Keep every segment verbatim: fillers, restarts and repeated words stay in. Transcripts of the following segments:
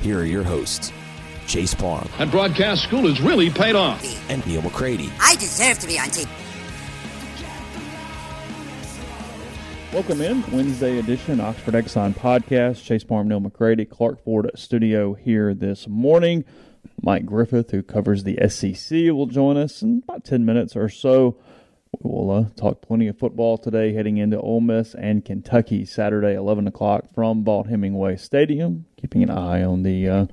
here are your hosts, Chase Palm. That broadcast school has really paid off. And Neil McCready. I deserve to be on T V. Welcome in, Wednesday edition, Oxford Exxon Podcast. Chase Palm, Neil McCready, Clark Ford Studio here this morning. Mike Griffith, who covers the S E C, will join us in about ten minutes or so. We'll uh, talk plenty of football today, heading into Ole Miss and Kentucky Saturday, eleven o'clock from Vaught-Hemingway Stadium. Keeping an eye on the uh,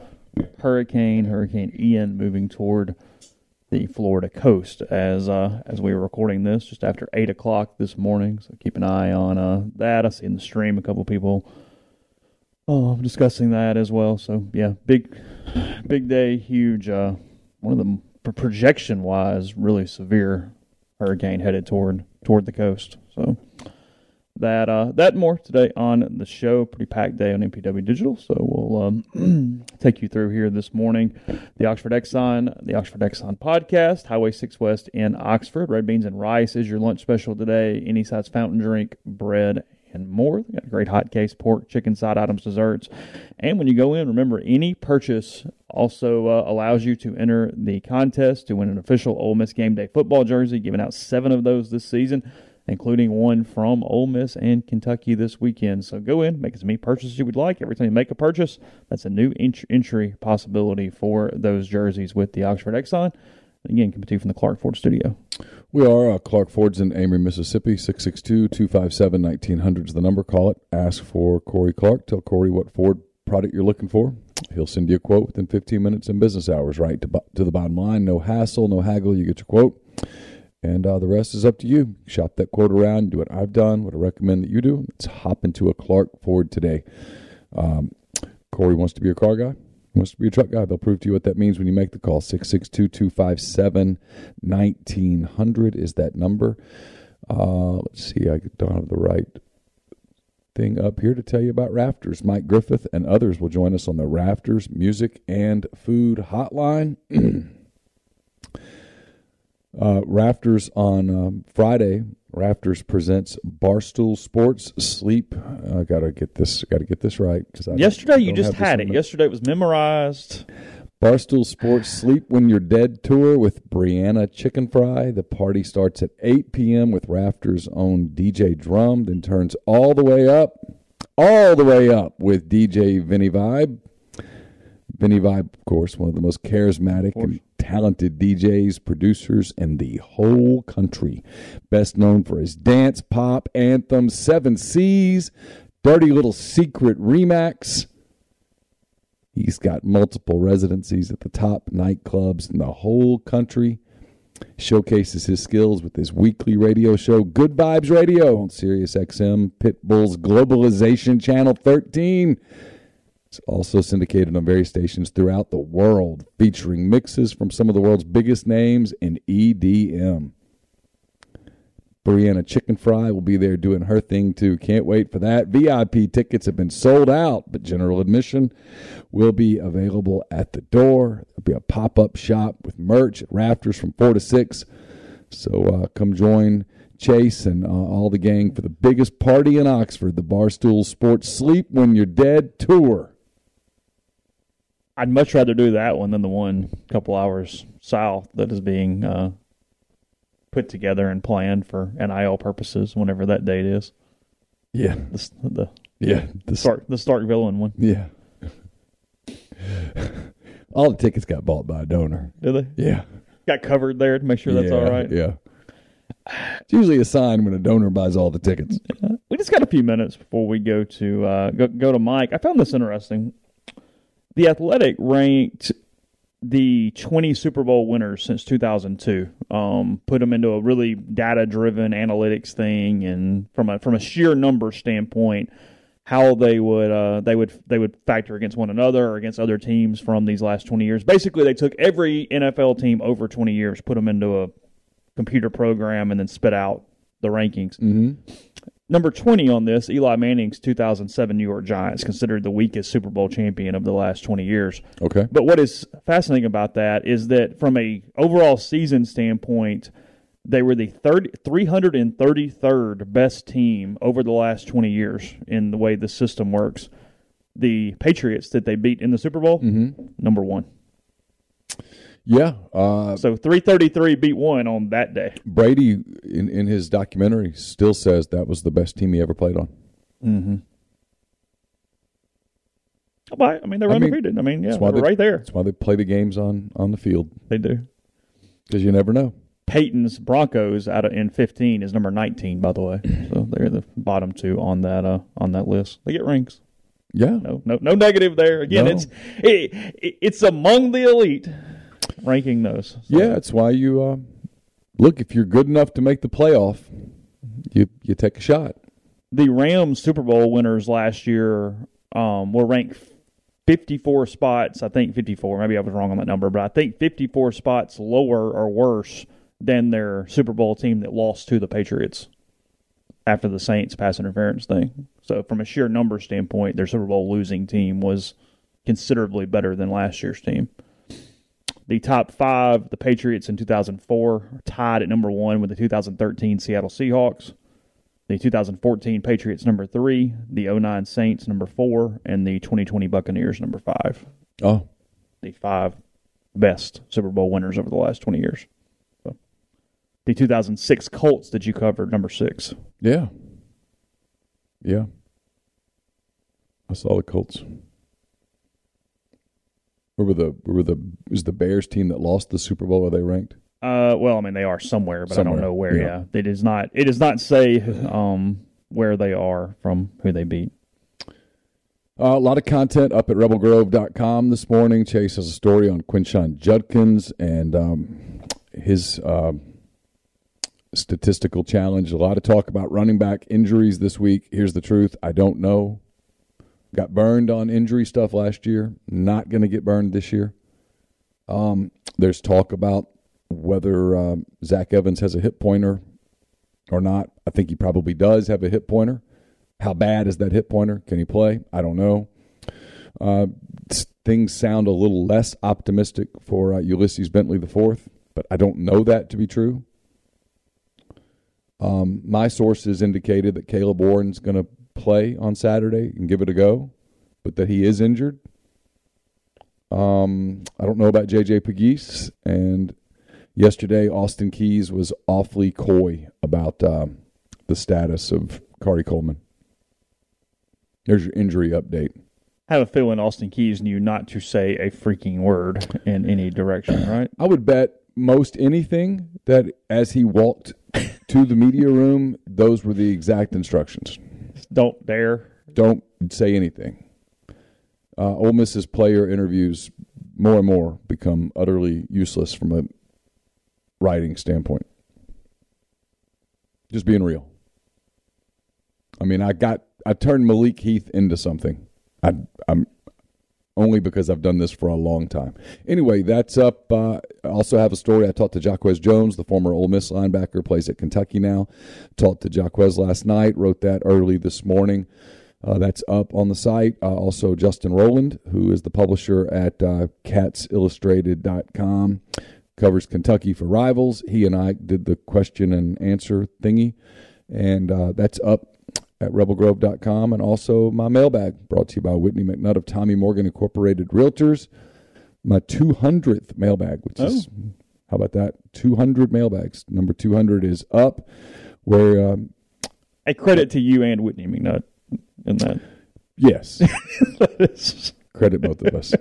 hurricane, Hurricane Ian, moving toward the Florida coast as uh, as we were recording this, just after eight o'clock this morning. So keep an eye on uh, that. I see in the stream a couple people uh, discussing that as well. So, yeah, big, big day, huge. Uh, one of the projection-wise, really severe hurricane headed toward toward the coast. So that uh, that more today on the show. Pretty packed day on M P W Digital. So we'll um, take you through here this morning. The Oxford Exxon, the Oxford Exxon Podcast, Highway six West in Oxford. Red beans and rice is your lunch special today. Any size fountain drink, bread, and more. They got great hotcakes, pork, chicken, side items, desserts. And when you go in, remember, any purchase also uh, allows you to enter the contest to win an official Ole Miss Game Day football jersey, giving out seven of those this season, including one from Ole Miss and Kentucky this weekend. So go in, make as many purchases as you would like. Every time you make a purchase, that's a new ent- entry possibility for those jerseys with the Oxford Exxon. Again, coming to you from the Clark Ford Studio. We are uh, Clark Ford's in Amory, Mississippi. six six two, two five seven, nineteen hundred is the number. Call it. Ask for Corey Clark. Tell Corey what Ford product you're looking for. He'll send you a quote within fifteen minutes in business hours, right to, to the bottom line. No hassle, no haggle. You get your quote, and uh, the rest is up to you. Shop that quote around. Do what I've done, what I recommend that you do. Let's hop into a Clark Ford today. Um, Corey wants to be your car guy. Wants to be a truck guy. They'll prove to you what that means when you make the call. six six two, two five seven, nineteen hundred is that number. Uh, let's see. I don't have the right thing up here to tell you about Rafters. Mike Griffith and others will join us on the Rafters Music and Food Hotline. uh, Rafters on um, Friday. Rafters presents Barstool Sports Sleep. I uh, gotta get this. Gotta get this right. I Yesterday you just had it. Yesterday it was memorized. Barstool Sports Sleep When You're Dead tour with Brianna Chicken Fry. The party starts at eight p.m. with Rafters' own D J Drum, then turns all the way up, all the way up with D J Vinny Vibe. Vinny Vibe, of course, one of the most charismatic and talented D Js, producers in the whole country. Best known for his dance, pop, anthem, Seven Seas, Dirty Little Secret Remax. He's got multiple residencies at the top nightclubs in the whole country. Showcases his skills with his weekly radio show, Good Vibes Radio, on Sirius X M, Pitbull's Globalization Channel thirteen. It's also syndicated on various stations throughout the world, featuring mixes from some of the world's biggest names in E D M. Brianna Chicken Fry will be there doing her thing, too. Can't wait for that. V I P tickets have been sold out, but general admission will be available at the door. There'll be a pop-up shop with merch at Rafters from four to six. So uh, come join Chase and uh, all the gang for the biggest party in Oxford, the Barstool Sports Sleep When You're Dead Tour. I'd much rather do that one than the one a couple hours south that is being uh, put together and planned for N I L purposes, whenever that date is. Yeah. The, the, yeah. The, Stark, the Starkville one. Yeah. All the tickets got bought by a donor. Did they? Yeah. Got covered there to make sure that's yeah, all right. Yeah. It's usually a sign when a donor buys all the tickets. Yeah. We just got a few minutes before we go to uh, go, go to Mike. I found this interesting. The Athletic ranked the twenty Super Bowl winners since two thousand two. Um, put them into a really data-driven analytics thing, and from a from a sheer number standpoint, how they would uh, they would they would factor against one another or against other teams from these last twenty years. Basically, they took every N F L team over twenty years, put them into a computer program, and then spit out the rankings. Mm-hmm. Number twenty on this, Eli Manning's two thousand seven New York Giants, considered the weakest Super Bowl champion of the last twenty years. Okay. But what is fascinating about that is that from a overall season standpoint, they were the three hundred thirty-third best team over the last twenty years in the way the system works. The Patriots that they beat in the Super Bowl, mm-hmm. number one. Yeah. Uh, so three thirty-three beat one on that day. Brady, in, in his documentary, still says that was the best team he ever played on. Mm-hmm. I mean, they were I undefeated. Mean, I mean, yeah, they were they, right there. That's why they play the games on, on the field. They do. Because you never know. Peyton's Broncos out of in fifteen is number nineteen, by the way. So they're the bottom two on that uh, on that list. They get rings. Yeah. No, no, no negative there. Again, no. it's it, it, it's among the elite. Ranking those. So. Yeah, that's why you uh, look, if you're good enough to make the playoff, you you take a shot. The Rams Super Bowl winners last year um, were ranked fifty-four spots, I think fifty-four. Maybe I was wrong on that number, but I think fifty-four spots lower or worse than their Super Bowl team that lost to the Patriots after the Saints pass interference thing. So from a sheer number standpoint, their Super Bowl losing team was considerably better than last year's team. The top five, the Patriots in two thousand four, tied at number one with the two thousand thirteen Seattle Seahawks, the two thousand fourteen Patriots number three, the oh nine Saints number four, and the twenty twenty Buccaneers number five. Oh. The five best Super Bowl winners over the last twenty years. So, the two thousand six Colts that you covered, number six. Yeah. Yeah. I saw the Colts. Where were the where were the was the Bears team that lost the Super Bowl? Are they ranked? Uh, well, I mean they are somewhere, but somewhere. I don't know where. Yeah, yeah. It does not it does not say um, where they are from who they beat. Uh, a lot of content up at rebel grove dot com this morning. Chase has a story on Quinshon Judkins and um, his uh, statistical challenge. A lot of talk about running back injuries this week. Here's the truth: I don't know. Got burned on injury stuff last year. Not going to get burned this year. Um, there's talk about whether uh, Zach Evans has a hip pointer or not. I think he probably does have a hip pointer. How bad is that hip pointer? Can he play? I don't know. Uh, things sound a little less optimistic for uh, Ulysses Bentley the fourth, but I don't know that to be true. Um, my sources indicated that Caleb Warren's going to play on Saturday and give it a go, but that he is injured. Um, I don't know about J J Pegues, and yesterday Austin Keys was awfully coy about um, the status of Cardi Coleman. There's your injury update. I have a feeling Austin Keys knew not to say a freaking word in any direction, right? I would bet most anything that as he walked to the media room, those were the exact instructions. Don't dare. Don't say anything. Uh, Ole Miss's player interviews more and more become utterly useless from a writing standpoint. Just being real. I mean, I got I turned Malik Heath into something. I, I'm only because I've done this for a long time. Anyway, that's up. Uh, I also have a story. I talked to Jaquez Jones, the former Ole Miss linebacker, plays at Kentucky now. Talked to Jaquez last night, wrote that early this morning. Uh, that's up on the site. Uh, also, Justin Rowland, who is the publisher at uh, cats illustrated dot com, covers Kentucky for Rivals. He and I did the question and answer thingy, and uh, that's up at rebel grove dot com. And also my mailbag, brought to you by Whitney McNutt of Tommy Morgan Incorporated Realtors. My two hundredth mailbag, which oh. is, how about that? two hundred mailbags. Number two hundred is up. Where um, a credit to you and Whitney McNutt in that. Yes. Credit both of us.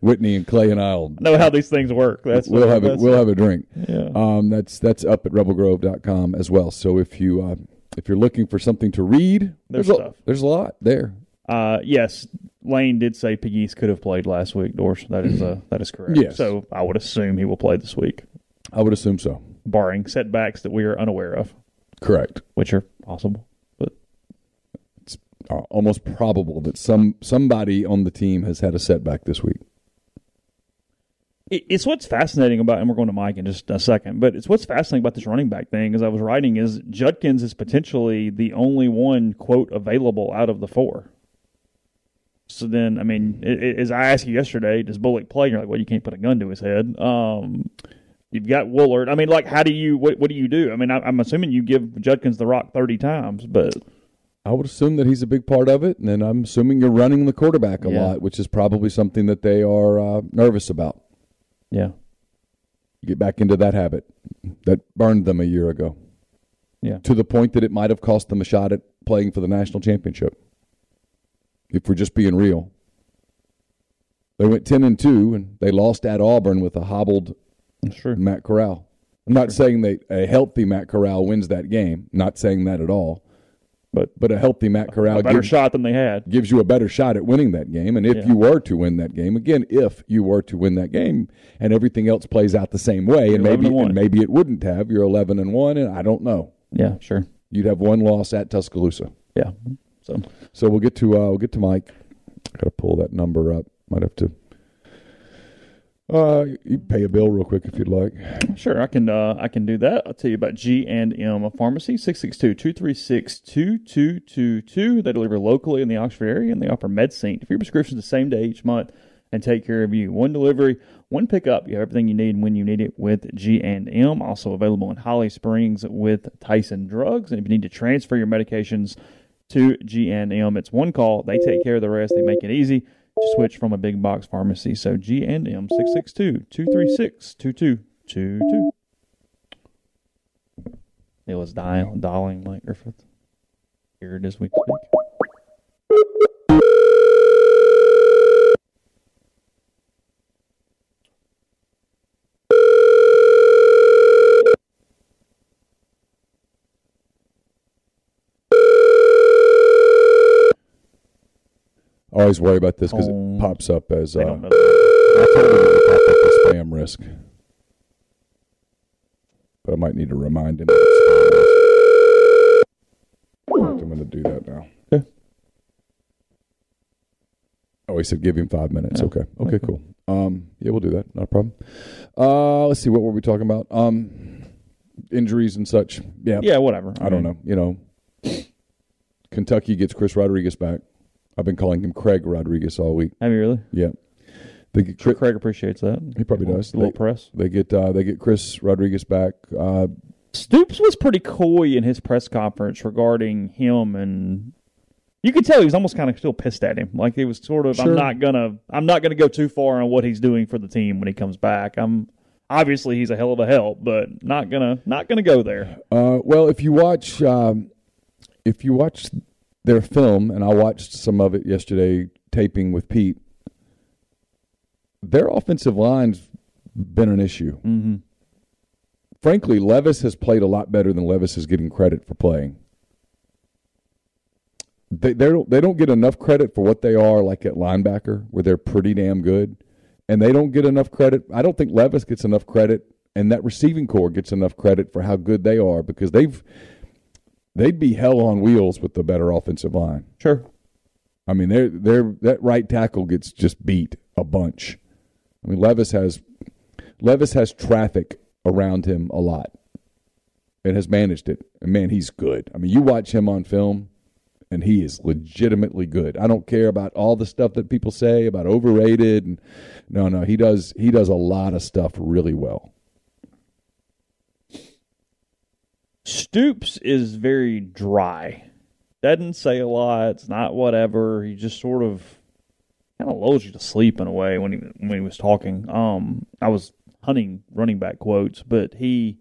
Whitney and Clay and I'll know how these things work. That's we'll have it. We'll have a drink. Yeah. Um, that's that's up at rebel grove dot com as well. So if you uh, if you're looking for something to read, there's there's, stuff. A, there's a lot there. Uh, yes, Lane did say Pegues could have played last week. Dorsh, that is uh, that is correct. Yes. So I would assume he will play this week. I would assume so, barring setbacks that we are unaware of. Correct, which are possible, but it's uh, almost probable that some somebody on the team has had a setback this week. It's what's fascinating about, and we're going to Mike in just a second, but it's what's fascinating about this running back thing, as I was writing, is Judkins is potentially the only one, quote, available out of the four. So then, I mean, it, it, as I asked you yesterday, does Bullock play? You're like, well, you can't put a gun to his head. Um, you've got Willard. I mean, like, how do you, what, what do you do? I mean, I, I'm assuming you give Judkins the rock thirty times, but. I would assume that he's a big part of it, and then I'm assuming you're running the quarterback a yeah. lot, which is probably something that they are uh, nervous about. Yeah. You get back into that habit that burned them a year ago. Yeah. To the point that it might have cost them a shot at playing for the national championship. If we're just being real. They went ten and two and they lost at Auburn with a hobbled Matt Corral. I'm not saying that a healthy Matt Corral wins that game. Not saying that at all. But but a healthy Matt Corral a better gives, shot than they had. Gives you a better shot at winning that game. And if yeah. you were to win that game, again, if you were to win that game and everything else plays out the same way, and maybe and, and maybe it wouldn't have, you're eleven and one, and I don't know. Yeah, sure. You'd have one loss at Tuscaloosa. Yeah. So so we'll get to uh, we'll get to Mike. I gotta pull that number up. Might have to uh, you pay a bill real quick if you'd like. Sure, I can uh, I can do that. I'll tell you about G and M Pharmacy, six six two, two three six, two two two two. They deliver locally in the Oxford area, and they offer MedSync for your prescriptions the same day each month and take care of you. One delivery, one pickup. You have everything you need when you need it with G and M. Also available in Holly Springs with Tyson Drugs. And if you need to transfer your medications to G and M, it's one call. They take care of the rest. They make it easy. Switch from a big box pharmacy. So G and M six six two, two three six, two two two two. It was dial, dialing Mike Griffith. Here it is we speak. I always worry about this because it pops up as uh, I told them to pop up as spam risk, but I might need to remind him that it's spam risk. I'm going to do that now. Okay. Oh, he said give him five minutes. Yeah. Okay. Okay. Cool. Um, yeah, we'll do that. Not a problem. Uh, let's see. What were we talking about? Um, injuries and such. Yeah. Yeah. Whatever. I, I mean, don't know. You know, Kentucky gets Chris Rodriguez back. I've been calling him Craig Rodriguez all week. Have you really? Yeah. They get, sure Craig appreciates that. He probably a little, does. A little they, press. They get uh, they get Chris Rodriguez back. Uh, Stoops was pretty coy in his press conference regarding him, and you could tell he was almost kind of still pissed at him. Like he was sort of, sure. I'm not gonna, I'm not gonna go too far on what he's doing for the team when he comes back. I'm obviously he's a hell of a help, but not gonna, not gonna go there. Uh, well, if you watch, um, if you watch. their film, and I watched some of it yesterday taping with Pete, their offensive line's been an issue. Mm-hmm. Frankly, Levis has played a lot better than Levis is getting credit for playing. They they don't get enough credit for what they are, like at linebacker, where they're pretty damn good, and they don't get enough credit. I don't think Levis gets enough credit, and that receiving corps gets enough credit for how good they are, because they've – they'd be hell on wheels with the better offensive line. Sure. I mean, they're, they're, that right tackle gets just beat a bunch. I mean, Levis has Levis has traffic around him a lot and has managed it. And, man, he's good. I mean, you watch him on film, and he is legitimately good. I don't care about all the stuff that people say about overrated. And no, no, he does he does a lot of stuff really well. Stoops is very dry. Doesn't say a lot. It's not whatever. He just sort of kind of lulls you to sleep in a way when he when he was talking. Um, I was hunting running back quotes, but he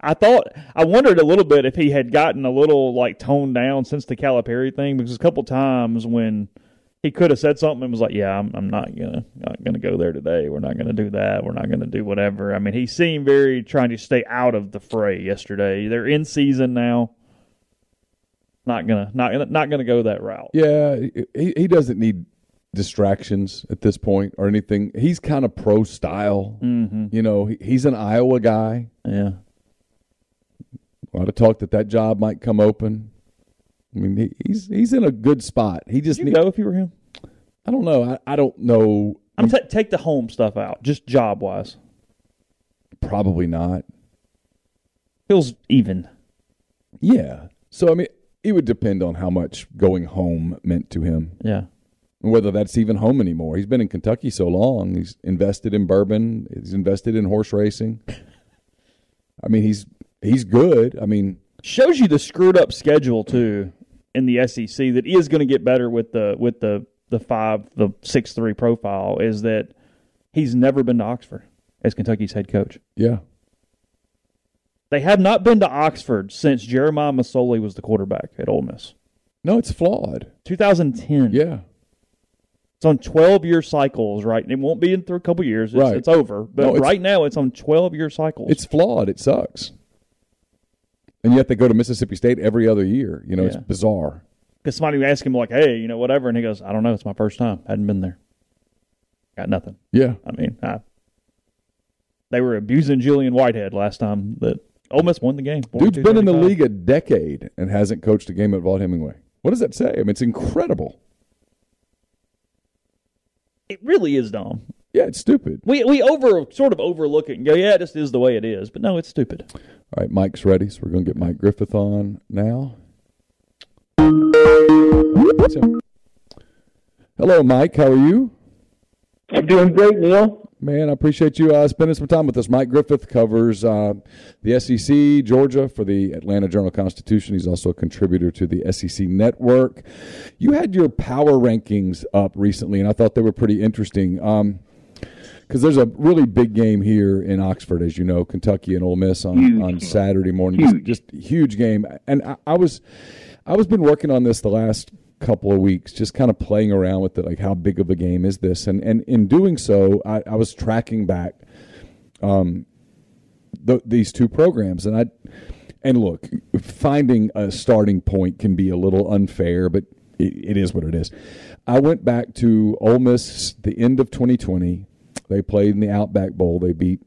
I thought, I wondered a little bit if he had gotten a little, like, toned down since the Calipari thing, because a couple times when he could have said something and was like, yeah, I'm, I'm not gonna, not gonna go there today. We're not gonna do that. We're not gonna do whatever. I mean, he seemed very trying to stay out of the fray yesterday. They're in season now. Not gonna, not, not gonna go that route. Yeah, he, he doesn't need distractions at this point or anything. He's kind of pro style. Mm-hmm. You know, he, he's an Iowa guy. Yeah. A lot of talk that that job might come open. I mean, he, he's he's in a good spot. He just Did you need, go if you were him? I don't know. I, I don't know. I'm t- Take the home stuff out, just job-wise. Probably not. Feels even. Yeah. So, I mean, it would depend on how much going home meant to him. Yeah. Whether that's even home anymore. He's been in Kentucky so long. He's invested in bourbon. He's invested in horse racing. I mean, he's he's good. I mean, shows you the screwed up schedule too in the S E C that is going to get better with the with the the five the six three profile is that he's never been to Oxford as Kentucky's head coach. Yeah, they have not been to Oxford since Jeremiah Masoli was the quarterback at Ole Miss. No, it's flawed. two thousand ten. Yeah. It's on twelve-year cycles, right? It won't be in a couple years. It's, right. it's over. But no, it's, right now, it's on twelve-year cycles. It's flawed. It sucks. And yet they go to Mississippi State every other year. You know, yeah. It's bizarre. Because somebody would ask him, like, hey, you know, whatever. And he goes, I don't know. It's my first time. I hadn't been there. Got nothing. Yeah. I mean, I, they were abusing Jillian Whitehead last time that Ole Miss won the game. Dude's been in the league a decade and hasn't coached a game at Vaught Hemingway. What does that say? I mean, it's incredible. It really is dumb. Yeah, it's stupid. We we over sort of overlook it and go, yeah, this is the way it is. But no, it's stupid. All right, Mike's ready, so we're going to get Mike Griffith on now. So, hello, Mike. How are you? I'm doing great, Neil. Man, I appreciate you uh, spending some time with us. Mike Griffith covers uh, the S E C, Georgia, for the Atlanta Journal-Constitution. He's also a contributor to the S E C Network. You had your power rankings up recently, and I thought they were pretty interesting because um, there's a really big game here in Oxford, as you know, Kentucky and Ole Miss on, on Saturday morning. Huge. Just, just huge game. And I, I was I was been working on this the last couple of weeks, just kind of playing around with it, like how big of a game is this, and and in doing so I, I was tracking back um the, these two programs, and I and look, finding a starting point can be a little unfair, but it, it is what it is. I went back to Ole Miss the end of twenty twenty. They played in the Outback Bowl. They beat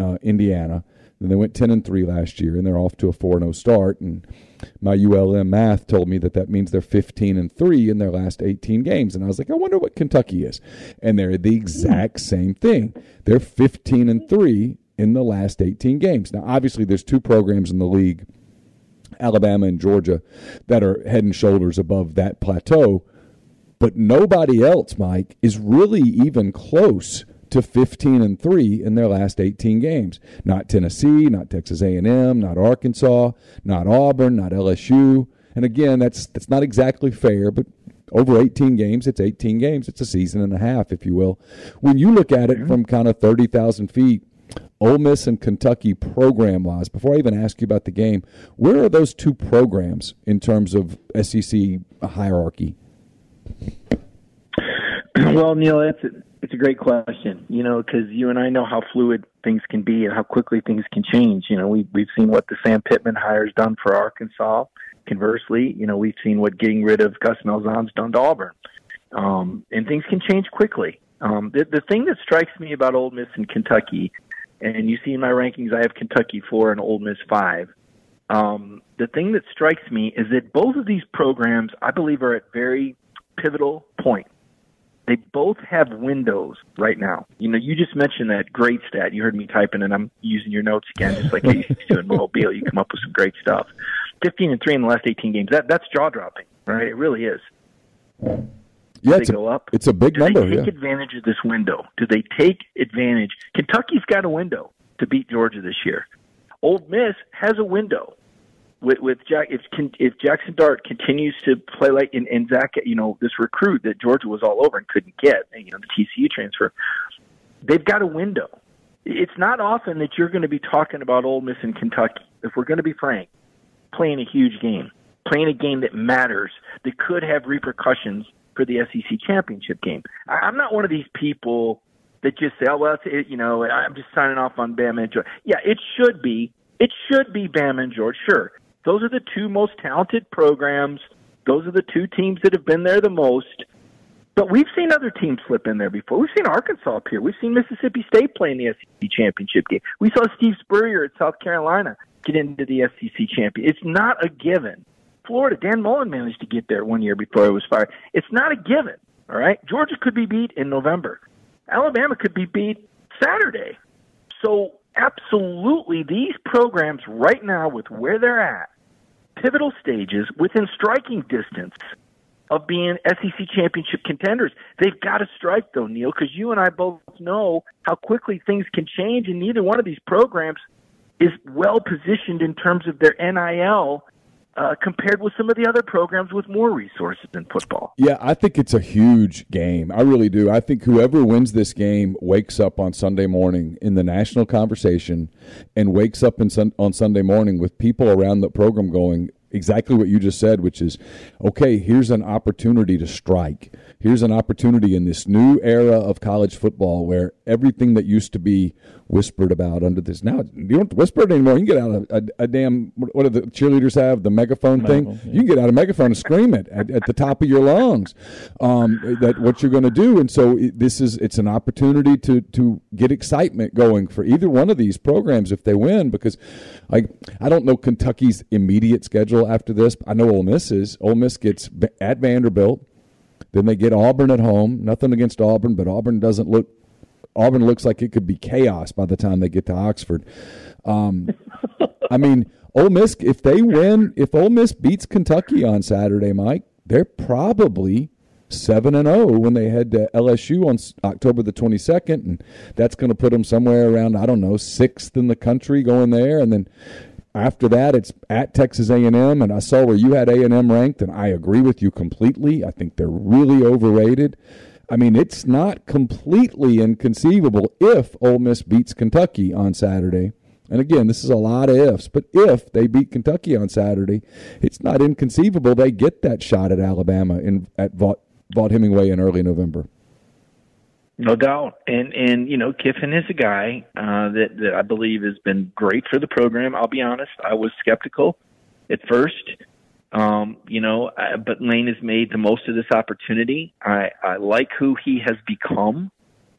uh, Indiana. And they went ten and three last year, and they're off to a four and oh start. And my U L M math told me that that means they're fifteen and three in their last eighteen games. And I was like, I wonder what Kentucky is. And they're the exact same thing. They're fifteen and three in the last eighteen games. Now, obviously, there's two programs in the league, Alabama and Georgia, that are head and shoulders above that plateau. But nobody else, Mike, is really even close to fifteen and three in their last eighteen games. Not Tennessee, not Texas A and M, not Arkansas, not Auburn, not L S U. And again, that's that's not exactly fair, but over eighteen games, it's eighteen games. It's a season and a half, if you will. When you look at it from kind of thirty thousand feet, Ole Miss and Kentucky program-wise, before I even ask you about the game, where are those two programs in terms of S E C hierarchy? Well, Neil, that's it. It's a great question, you know, because you and I know how fluid things can be and how quickly things can change. You know, we, we've seen what the Sam Pittman hire's done for Arkansas. Conversely, you know, we've seen what getting rid of Gus Malzahn's done to Auburn. Um, and things can change quickly. Um, the, the thing that strikes me about Ole Miss and Kentucky, and you see in my rankings, I have Kentucky four and Ole Miss five. Um, the thing that strikes me is that both of these programs, I believe, are at very pivotal points They both have windows right now. You know, you just mentioned that great stat. You heard me typing, and I'm using your notes again, just like I used to do in Mobile. You come up with some great stuff. fifteen and three in the last eighteen games. That that's jaw dropping, right? It really is. Yeah, it's, they go up. It's a big do number. Do they take yeah. advantage of this window? Do they take advantage? Kentucky's got a window to beat Georgia this year. Ole Miss has a window. With, with Jack, if, if Jackson Dart continues to play like in, in Zach, you know, this recruit that Georgia was all over and couldn't get, you know, the T C U transfer, they've got a window. It's not often that you're going to be talking about Ole Miss and Kentucky. If we're going to be playing, playing a huge game, playing a game that matters, that could have repercussions for the S E C championship game. I, I'm not one of these people that just say, oh, well, it's, it, you know, I'm just signing off on Bama and Georgia. Yeah, it should be. It should be Bama and Georgia, sure. Those are the two most talented programs. Those are the two teams that have been there the most. But we've seen other teams slip in there before. We've seen Arkansas up here. We've seen Mississippi State play in the S E C championship game. We saw Steve Spurrier at South Carolina get into the S E C champion. It's not a given. Florida, Dan Mullen managed to get there one year before he was fired. It's not a given, all right? Georgia could be beat in November. Alabama could be beat Saturday. So absolutely, these programs right now, with where they're at, pivotal stages, within striking distance of being S E C championship contenders, they've got to strike, though, Neil, because you and I both know how quickly things can change, and neither one of these programs is well-positioned in terms of their N I L uh, compared with some of the other programs with more resources in football. Yeah, I think it's a huge game. I really do. I think whoever wins this game wakes up on Sunday morning in the national conversation and wakes up in sun- on Sunday morning with people around the program going exactly what you just said, which is, okay, here's an opportunity to strike. Here's an opportunity in this new era of college football where everything that used to be whispered about under this. Now, you don't have to whisper it anymore. You can get out a, a, a damn, what do the cheerleaders have, the megaphone Medical, thing? Yeah. You can get out a megaphone and scream it at, at the top of your lungs um, that what you're going to do. And so it, this is it's an opportunity to, to get excitement going for either one of these programs if they win, because I, I don't know Kentucky's immediate schedule after this. I know Ole Miss is. Ole Miss gets at Vanderbilt. Then they get Auburn at home. Nothing against Auburn, but Auburn doesn't look – Auburn looks like it could be chaos by the time they get to Oxford. Um, I mean, Ole Miss, if they win – if Ole Miss beats Kentucky on Saturday, Mike, they're probably seven and oh when they head to L S U on October the twenty-second, and that's going to put them somewhere around, I don't know, sixth in the country going there, and then – after that, it's at Texas A and M, and I saw where you had A and M ranked, and I agree with you completely. I think they're really overrated. I mean, it's not completely inconceivable if Ole Miss beats Kentucky on Saturday. And again, this is a lot of ifs, but if they beat Kentucky on Saturday, it's not inconceivable they get that shot at Alabama in at Vaught-Hemingway in early November. No doubt. And, and you know, Kiffin is a guy uh, that, that I believe has been great for the program. I'll be honest. I was skeptical at first, um, you know, I, but Lane has made the most of this opportunity. I, I like who he has become.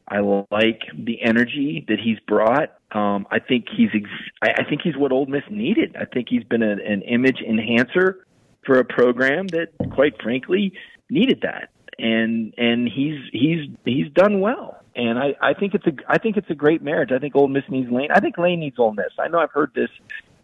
I like the energy that he's brought. Um, I think he's ex- I, I think he's what Ole Miss needed. I think he's been a, an image enhancer for a program that, quite frankly, needed that. And and he's he's he's done well, and I, I think it's a I think it's a great marriage. I think Ole Miss needs Lane. I think Lane needs Ole Miss. I know I've heard this,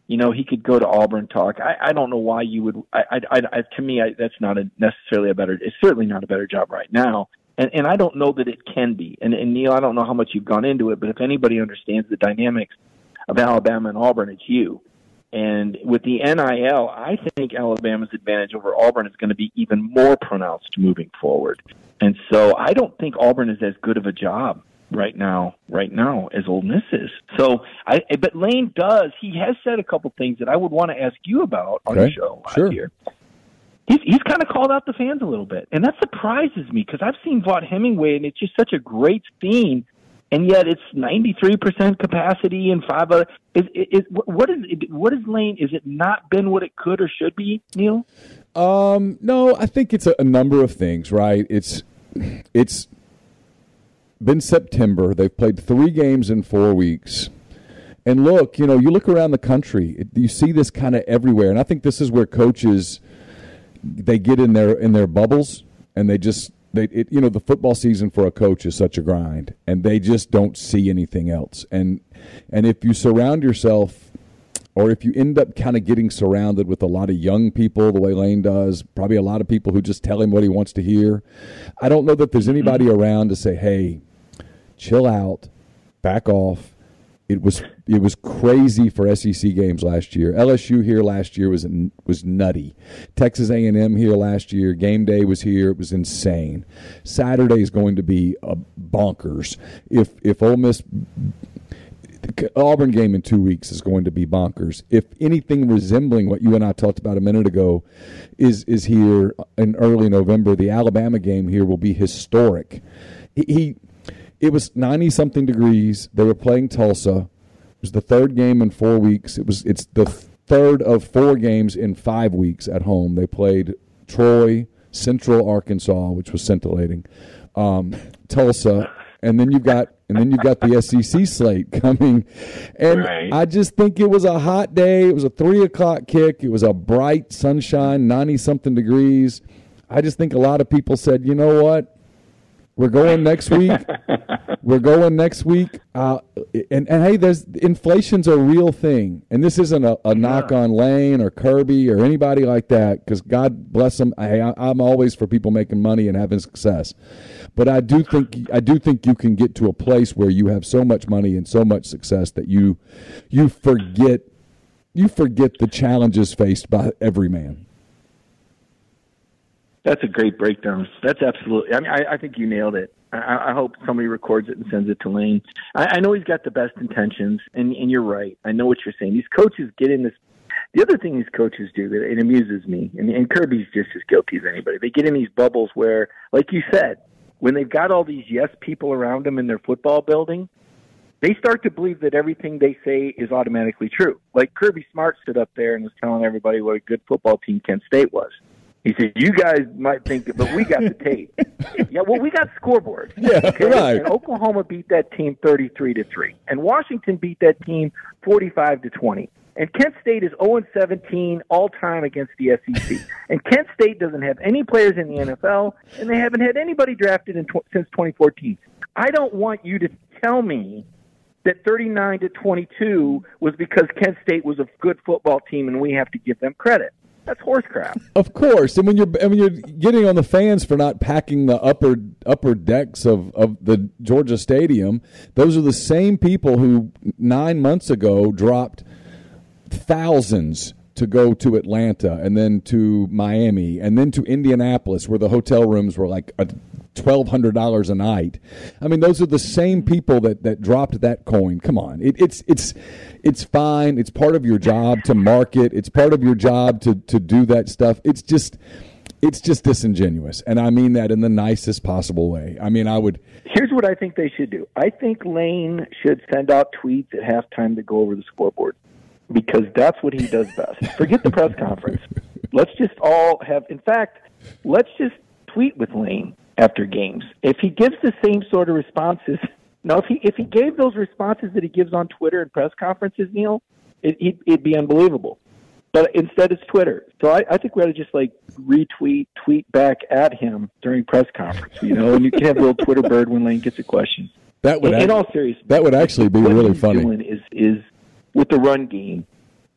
you know, he could go to Auburn talk. I, I don't know why you would. I I, I to me I, that's not a necessarily a better. It's certainly not a better job right now, and and I don't know that it can be. And, and Neil, I don't know how much you've gone into it, but if anybody understands the dynamics of Alabama and Auburn, it's you. And with the N I L, I think Alabama's advantage over Auburn is going to be even more pronounced moving forward. And so I don't think Auburn is as good of a job right now, right now as Ole Miss is. So, I, but Lane does. He has said a couple things that I would want to ask you about on okay. the show sure. out here. He's, he's kind of called out the fans a little bit, and that surprises me because I've seen Vaught-Hemingway, and it's just such a great theme. And yet, it's ninety-three percent capacity and five other. Is, is, is what is what is Lane? Is it not been what it could or should be, Neil? Um, no, I think it's a, a number of things. Right? It's it's been September. They've played three games in four weeks. And look, you know, you look around the country, it, you see this kind of everywhere. And I think this is where coaches they get in their in their bubbles and they just. They, it, you know, the football season for a coach is such a grind, and they just don't see anything else. And and if you surround yourself, or if you end up kind of getting surrounded with a lot of young people the way Lane does, probably a lot of people who just tell him what he wants to hear, I don't know that there's anybody mm-hmm. around to say, hey, chill out, back off. It was it was crazy for S E C games last year. L S U here last year was was nutty. Texas A and M here last year. Game day was here. It was insane. Saturday is going to be uh, bonkers. If if Ole Miss the Auburn game in two weeks is going to be bonkers. If anything resembling what you and I talked about a minute ago is is here in early November, the Alabama game here will be historic. He. he It was ninety-something degrees. They were playing Tulsa. It was the third game in four weeks. It was It's the third of four games in five weeks at home. They played Troy, Central Arkansas, which was scintillating, um, Tulsa, and then you've got and then you've got the S E C slate coming. And right. I just think it was a hot day. It was a three o'clock kick. It was a bright sunshine, ninety-something degrees. I just think a lot of people said, you know what? We're going next week. We're going next week. Uh, and, and, hey, there's inflation's a real thing. And this isn't a, a yeah. knock on Lane or Kirby or anybody like that, because God bless them. I, I'm always for people making money and having success. But I do think I do think you can get to a place where you have so much money and so much success that you you forget you forget the challenges faced by every man. That's a great breakdown. That's absolutely. I mean, I, I think you nailed it. I, I hope somebody records it and sends it to Lane. I, I know he's got the best intentions, and, and you're right. I know what you're saying. These coaches get in this. The other thing these coaches do that it amuses me, and, and Kirby's just as guilty as anybody. They get in these bubbles where, like you said, when they've got all these yes people around them in their football building, they start to believe that everything they say is automatically true. Like Kirby Smart stood up there and was telling everybody what a good football team Kent State was. He said, you guys might think it, but we got the tape. Yeah, well, we got scoreboard. Yeah, okay? Right. And Oklahoma beat that team thirty-three to three. And Washington beat that team forty-five to twenty. And Kent State is oh and seventeen all-time against the S E C. And Kent State doesn't have any players in the N F L, and they haven't had anybody drafted in tw- since twenty fourteen. I don't want you to tell me that thirty-nine to twenty-two was because Kent State was a good football team and we have to give them credit. That's horse crap. Of course, and when you're and when you're getting on the fans for not packing the upper upper decks of, of the Georgia Stadium, those are the same people who nine months ago dropped thousands to go to Atlanta and then to Miami and then to Indianapolis, where the hotel rooms were like twelve hundred dollars a night. I mean, those are the same people that, that dropped that coin. Come on. It, it's it's it's fine. It's part of your job to market. It's part of your job to, to do that stuff. It's just it's just disingenuous, and I mean that in the nicest possible way. I mean, I would – Here's what I think they should do. I think Lane should send out tweets at halftime to go over the scoreboard, because that's what he does best. Forget the press conference. Let's just all have – in fact, let's just tweet with Lane after games. If he gives the same sort of responses, no, if he if he gave those responses that he gives on Twitter and press conferences, Neil, it, it, it'd be unbelievable. But instead, it's Twitter. So I, I think we ought to just like retweet, tweet back at him during press conference, you know, and you can have a little Twitter bird when Lane gets a question. That would, in, act- in all seriousness, that would actually be what really he's funny. Doing is is with the run game.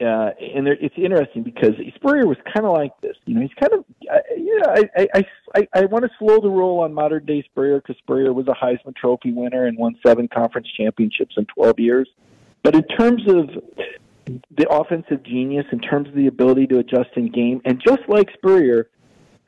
Uh, and there, it's interesting because Spurrier was kind of like this. You know, he's kind of, uh, yeah, I, I, I, I want to slow the roll on modern day Spurrier, because Spurrier was a Heisman Trophy winner and won seven conference championships in twelve years. But in terms of the offensive genius, in terms of the ability to adjust in game, and just like Spurrier,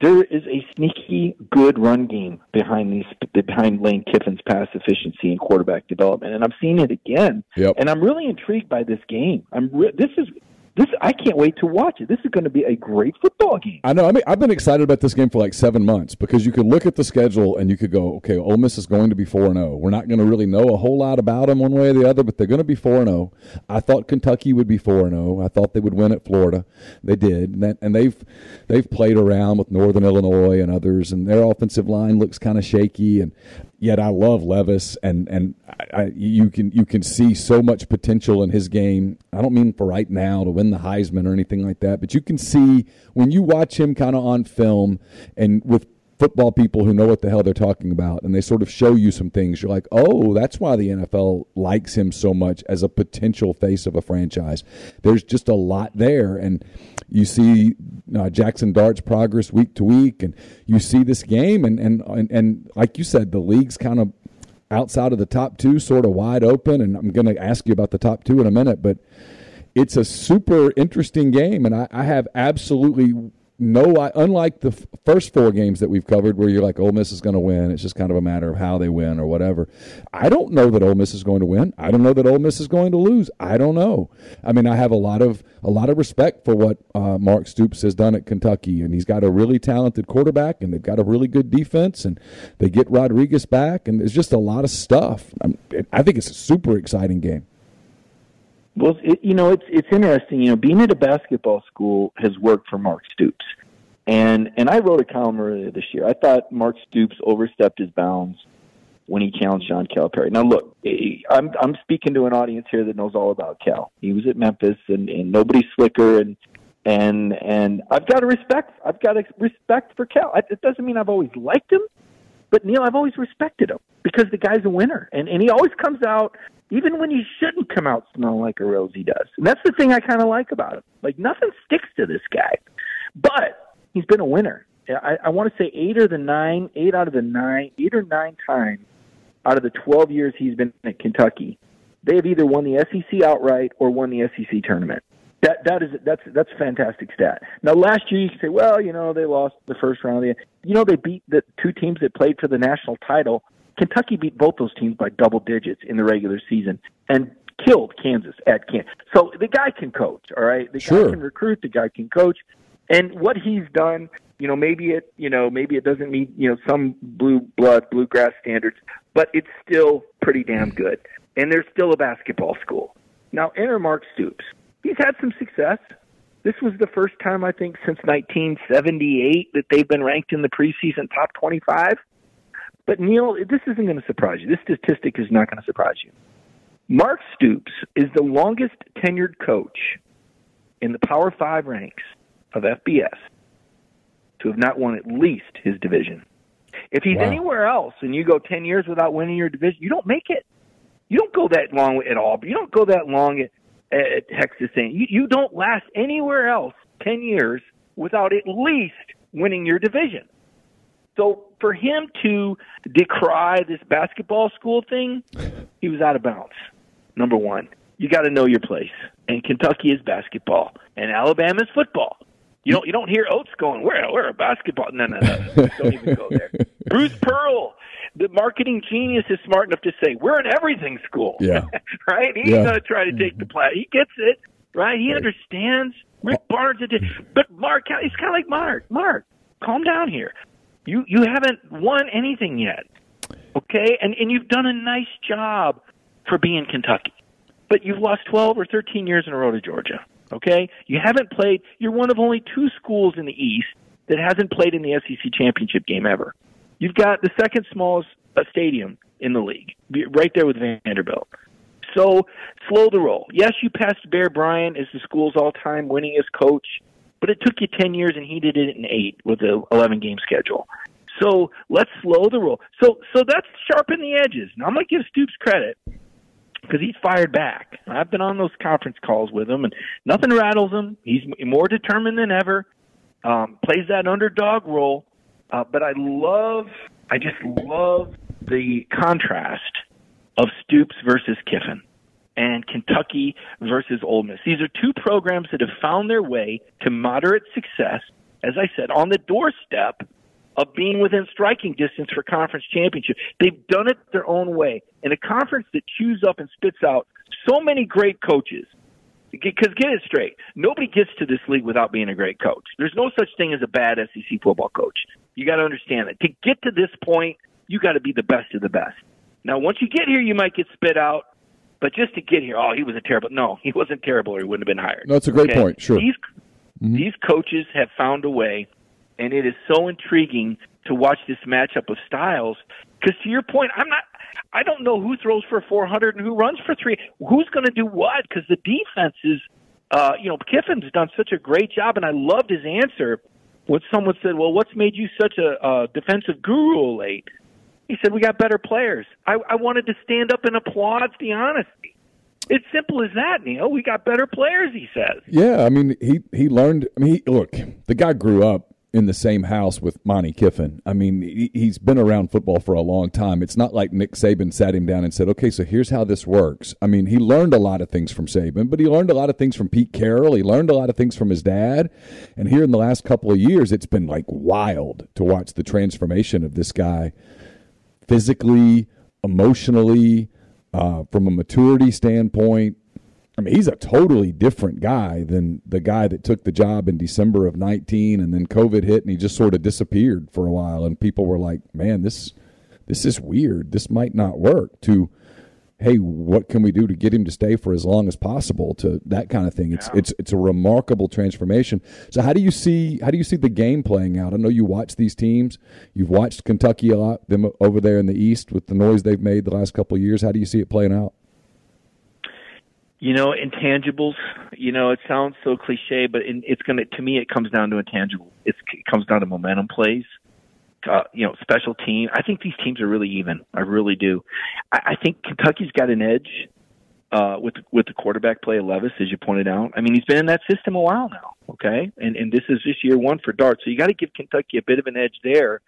there is a sneaky good run game behind these behind Lane Kiffin's pass efficiency and quarterback development, and I'm seeing it again. Yep. And I'm really intrigued by this game. I'm re- this is this I can't wait to watch it. This is going to be a great football game. I know. I mean, I've been excited about this game for like seven months because you could look at the schedule and you could go, okay, Ole Miss is going to be four and zero. We're not going to really know a whole lot about them one way or the other, but they're going to be four and zero. I thought Kentucky would be four and zero. I thought they would win at Florida. They did, and, that, and they've they've played around with Northern Illinois and others, and their offensive line looks kind of shaky. And yet, I love Levis, and and I, I, you can you can see so much potential in his game. I don't mean for right now to win the Heisman or anything like that, but you can see when you watch him kind of on film and with football people who know what the hell they're talking about, and they sort of show you some things. You're like, oh, that's why the N F L likes him so much as a potential face of a franchise. There's just a lot there, and you see uh, Jackson Dart's progress week to week, and you see this game, and, and, and, and like you said, the league's kind of outside of the top two, sort of wide open, and I'm going to ask you about the top two in a minute, but it's a super interesting game, and I, I have absolutely – No, I, unlike the f- first four games that we've covered where you're like, Ole Miss is going to win. It's just kind of a matter of how they win or whatever. I don't know that Ole Miss is going to win. I don't know that Ole Miss is going to lose. I don't know. I mean, I have a lot of a lot of respect for what uh, Mark Stoops has done at Kentucky, and he's got a really talented quarterback, and they've got a really good defense, and they get Rodriguez back, and there's just a lot of stuff. I'm, I think it's a super exciting game. Well, it, you know, it's it's interesting. You know, being at a basketball school has worked for Mark Stoops, and and I wrote a column earlier this year. I thought Mark Stoops overstepped his bounds when he challenged John Calipari. Now, look, I'm I'm speaking to an audience here that knows all about Cal. He was at Memphis, and, and nobody's slicker, and and and I've got a respect. I've got a respect for Cal. It doesn't mean I've always liked him, but Neil, I've always respected him because the guy's a winner, and and he always comes out. Even when he shouldn't come out smelling like a rose, he does. And that's the thing I kind of like about him. Like, nothing sticks to this guy. But he's been a winner. I, I want to say eight or the nine, eight out of the nine, eight or nine times out of the twelve years he's been at Kentucky, they have either won the S E C outright or won the S E C tournament. That that is that's that's a fantastic stat. Now, last year you could say, well, you know, they lost the first round of the you know, they beat the two teams that played for the national title. Kentucky beat both those teams by double digits in the regular season and killed Kansas at Kansas. So the guy can coach, all right? The sure. guy can recruit, the guy can coach. And what he's done, you know, maybe it, you know, maybe it doesn't meet, you know, some blue blood, bluegrass standards, but it's still pretty damn good. And they're still a basketball school. Now, enter Mark Stoops. He's had some success. This was the first time, I think, since nineteen seventy-eight that they've been ranked in the preseason top twenty-five. But, Neil, this isn't going to surprise you. This statistic is not going to surprise you. Mark Stoops is the longest-tenured coach in the Power Five ranks of F B S to have not won at least his division. If he's wow. anywhere else and you go ten years without winning your division, you don't make it. You don't go that long at Auburn. You don't go that long at, at Texas A and M. You, you don't last anywhere else ten years without at least winning your division. So for him to decry this basketball school thing, he was out of bounds. Number one, you got to know your place. And Kentucky is basketball, and Alabama is football. You don't you don't hear Oates going, we're we're a basketball. No, no, no, don't even go there. Bruce Pearl, the marketing genius, is smart enough to say we're an everything school. Yeah, right. He's yeah. going to try to take the play. He gets it. Right. He right. understands. Rick Barnes did, but Mark, he's kind of like Mark. Mark, calm down here. You you haven't won anything yet, okay? And and you've done a nice job for being Kentucky, but you've lost twelve or thirteen years in a row to Georgia, okay? You haven't played. You're one of only two schools in the East that hasn't played in the S E C championship game ever. You've got the second smallest stadium in the league, right there with Vanderbilt. So slow the roll. Yes, you passed Bear Bryant as the school's all-time winningest coach, but it took you ten years, and he did it in eight with an eleven-game schedule. So let's slow the roll. So so that's sharpen the edges. Now, I'm going to give Stoops credit because he's fired back. I've been on those conference calls with him, and nothing rattles him. He's more determined than ever, um, plays that underdog role. Uh, but I love – I just love the contrast of Stoops versus Kiffin and Kentucky versus Ole Miss. These are two programs that have found their way to moderate success, as I said, on the doorstep of being within striking distance for conference championship. They've done it their own way. In a conference that chews up and spits out so many great coaches, because get it straight, nobody gets to this league without being a great coach. There's no such thing as a bad S E C football coach. You got to understand that. To get to this point, you got to be the best of the best. Now, once you get here, you might get spit out. But just to get here, oh, he was a terrible. No, he wasn't terrible, or he wouldn't have been hired. No, that's a great okay? point. Sure, these, mm-hmm. these coaches have found a way, and it is so intriguing to watch this matchup of styles. Because to your point, I'm not. I don't know who throws for four hundred and who runs for three. Who's going to do what? Because the defense is, uh, you know, Kiffin's done such a great job, and I loved his answer What someone said, well, what's made you such a uh, defensive guru late? He said, we got better players. I, I wanted to stand up and applaud the honesty. It's simple as that, Neil. We got better players, he says. Yeah, I mean, he, he learned. I mean, he, look, the guy grew up in the same house with Monty Kiffin. I mean, he, he's been around football for a long time. It's not like Nick Saban sat him down and said, okay, so here's how this works. I mean, he learned a lot of things from Saban, but he learned a lot of things from Pete Carroll. He learned a lot of things from his dad. And here in the last couple of years, it's been like wild to watch the transformation of this guy physically, emotionally, Uh, from a maturity standpoint. I mean, he's a totally different guy than the guy that took the job in December of nineteen, and then COVID hit, and he just sort of disappeared for a while, and people were like, man, this this is weird. This might not work, to, hey, what can we do to get him to stay for as long as possible, to that kind of thing. It's yeah. it's it's a remarkable transformation. So how do you see how do you see the game playing out? I know you watch these teams. You've watched Kentucky a lot, them over there in the East with the noise they've made the last couple of years. How do you see it playing out? You know, intangibles. You know, it sounds so cliche, but it's gonna to me it comes down to intangibles. It's, it comes down to momentum plays. Uh, you know, special team. I think these teams are really even. I really do. I, I think Kentucky's got an edge uh, with with the quarterback play of Levis, as you pointed out. I mean, he's been in that system a while now, okay? And and this is just year one for Dart, so you got to give Kentucky a bit of an edge there,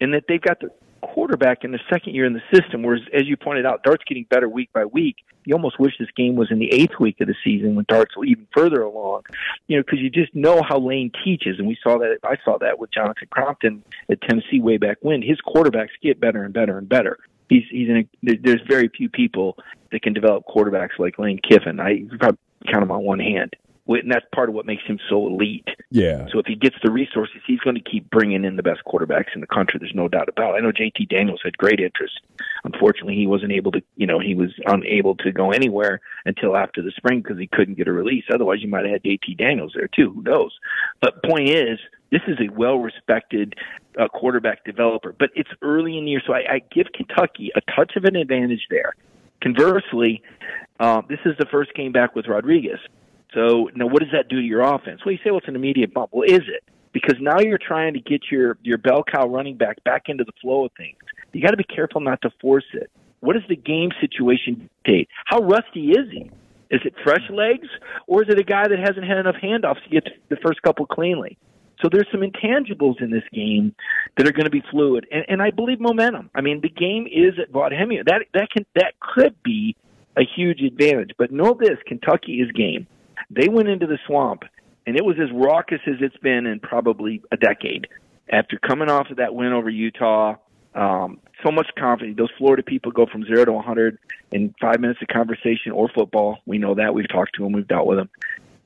and that they've got the quarterback in the second year in the system, whereas, as you pointed out, Dart's getting better week by week. You almost wish this game was in the eighth week of the season when Dart's even further along, you know, because you just know how Lane teaches. And we saw that. I saw that with Jonathan Crompton at Tennessee way back when. His quarterbacks get better and better and better. He's he's in a, there's very few people that can develop quarterbacks like Lane Kiffin. I probably count him on one hand. And that's part of what makes him so elite. Yeah. So if he gets the resources, he's going to keep bringing in the best quarterbacks in the country. There's no doubt about it. I know J T Daniels had great interest. Unfortunately, he wasn't able to, you know, he was unable to go anywhere until after the spring because he couldn't get a release. Otherwise, you might have had J T Daniels there too. Who knows? But point is, this is a well-respected uh, quarterback developer. But it's early in the year, so I, I give Kentucky a touch of an advantage there. Conversely, uh, this is the first game back with Rodriguez. So now what does that do to your offense? Well, you say, well, it's an immediate bump. Well, is it? Because now you're trying to get your, your bell cow running back back into the flow of things. You got to be careful not to force it. What does the game situation dictate? How rusty is he? Is it fresh legs, or is it a guy that hasn't had enough handoffs to get the first couple cleanly? So there's some intangibles in this game that are going to be fluid, and, and I believe momentum. I mean, the game is at Vaudhemia. That that can that could be a huge advantage. But know this: Kentucky is game. They went into the swamp, and it was as raucous as it's been in probably a decade. After coming off of that win over Utah, um, so much confidence. Those Florida people go from zero to one hundred in five minutes of conversation or football. We know that. We've talked to them. We've dealt with them.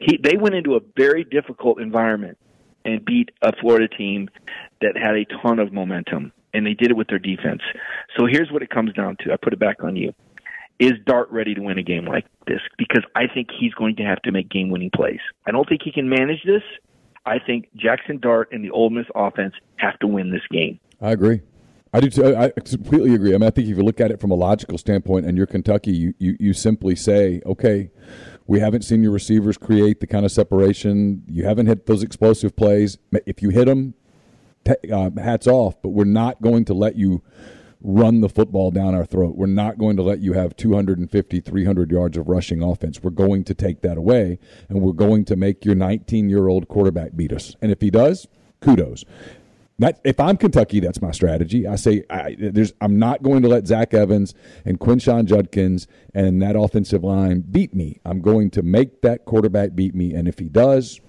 He, they went into a very difficult environment and beat a Florida team that had a ton of momentum, and they did it with their defense. So here's what it comes down to. I put it back on you. Is Dart ready to win a game like this? Because I think he's going to have to make game-winning plays. I don't think he can manage this. I think Jackson Dart and the Ole Miss offense have to win this game. I agree. I do too. I completely agree. I mean, I think if you look at it from a logical standpoint and you're Kentucky, you, you, you simply say, okay, we haven't seen your receivers create the kind of separation. You haven't hit those explosive plays. If you hit them, t- uh, hats off, but we're not going to let you – run the football down our throat. We're not going to let you have two hundred fifty, three hundred yards of rushing offense. We're going to take that away, and we're going to make your nineteen-year-old quarterback beat us. And if he does, kudos. That, if I'm Kentucky, that's my strategy. I say I, there's, I'm not going to let Zach Evans and Quinshon Judkins and that offensive line beat me. I'm going to make that quarterback beat me, and if he does,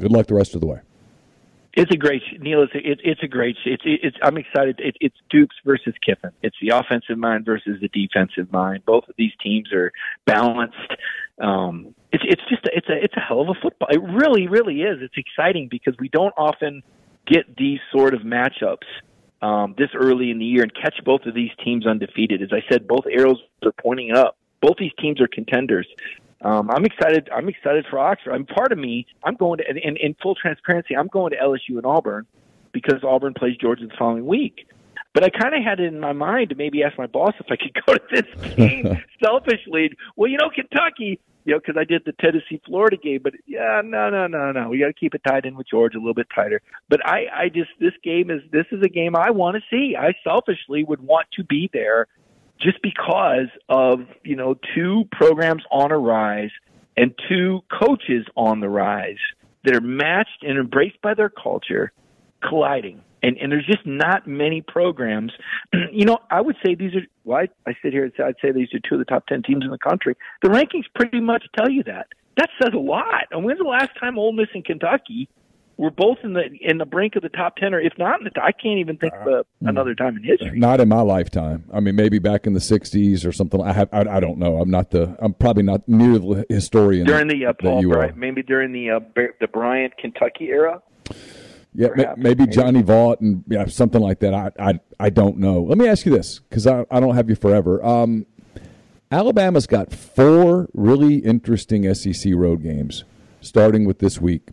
good luck the rest of the way. It's a great, Neil. It's a, it, it's a great. It's it's. I'm excited. It, it's Dukes versus Kiffin. It's the offensive mind versus the defensive mind. Both of these teams are balanced. Um, it's it's just a, it's a it's a hell of a football. It really really is. It's exciting because we don't often get these sort of matchups um, this early in the year and catch both of these teams undefeated. As I said, both arrows are pointing up. Both these teams are contenders. Um, I'm excited. I'm excited for Oxford. I'm part of me. I'm going to, and in full transparency, I'm going to L S U and Auburn because Auburn plays Georgia the following week. But I kind of had it in my mind to maybe ask my boss if I could go to this game selfishly. Well, you know, Kentucky, you know, because I did the Tennessee Florida game, but yeah, no, no, no, no. We got to keep it tied in with Georgia, a little bit tighter. But I, I just, this game is, this is a game I want to see. I selfishly would want to be there just because of, you know, two programs on a rise and two coaches on the rise that are matched and embraced by their culture colliding. And, and there's just not many programs. You know, I would say these are, well, I, I sit here and say, I'd say these are two of the top ten teams in the country. The rankings pretty much tell you that. That says a lot. And when's the last time Ole Miss and Kentucky were both in the in the brink of the top ten, or if not, in the, I can't even think of a, another time in history. Not in my lifetime. I mean, maybe back in the sixties or something. I have, I, I don't know. I'm not the. I'm probably not near the historian. During the uh, Paul Bryant, maybe during the uh, the Bryant Kentucky era. Yeah, Perhaps. maybe Johnny Vaught and yeah, something like that. I, I I don't know. Let me ask you this, because I, I don't have you forever. Um, Alabama's got four really interesting S E C road games, starting with this week.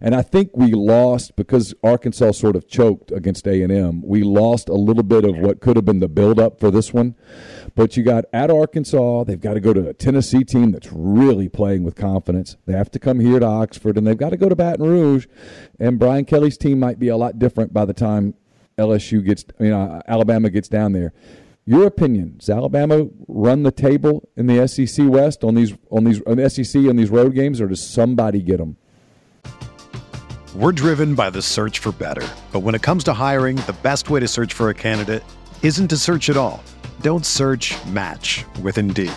And I think we lost, because Arkansas sort of choked against A and M, we lost a little bit of what could have been the buildup for this one. But you got at Arkansas, they've got to go to a Tennessee team that's really playing with confidence. They have to come here to Oxford, and they've got to go to Baton Rouge. And Brian Kelly's team might be a lot different by the time L S U gets, you know, Alabama gets down there. Your opinion, does Alabama run the table in the S E C West on these on these on the S E C on these road games, or does somebody get them? We're driven by the search for better. But when it comes to hiring, the best way to search for a candidate isn't to search at all. Don't search, match with Indeed.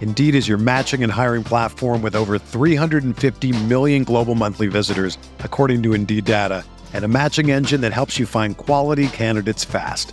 Indeed is your matching and hiring platform with over three hundred fifty million global monthly visitors, according to Indeed data, and a matching engine that helps you find quality candidates fast.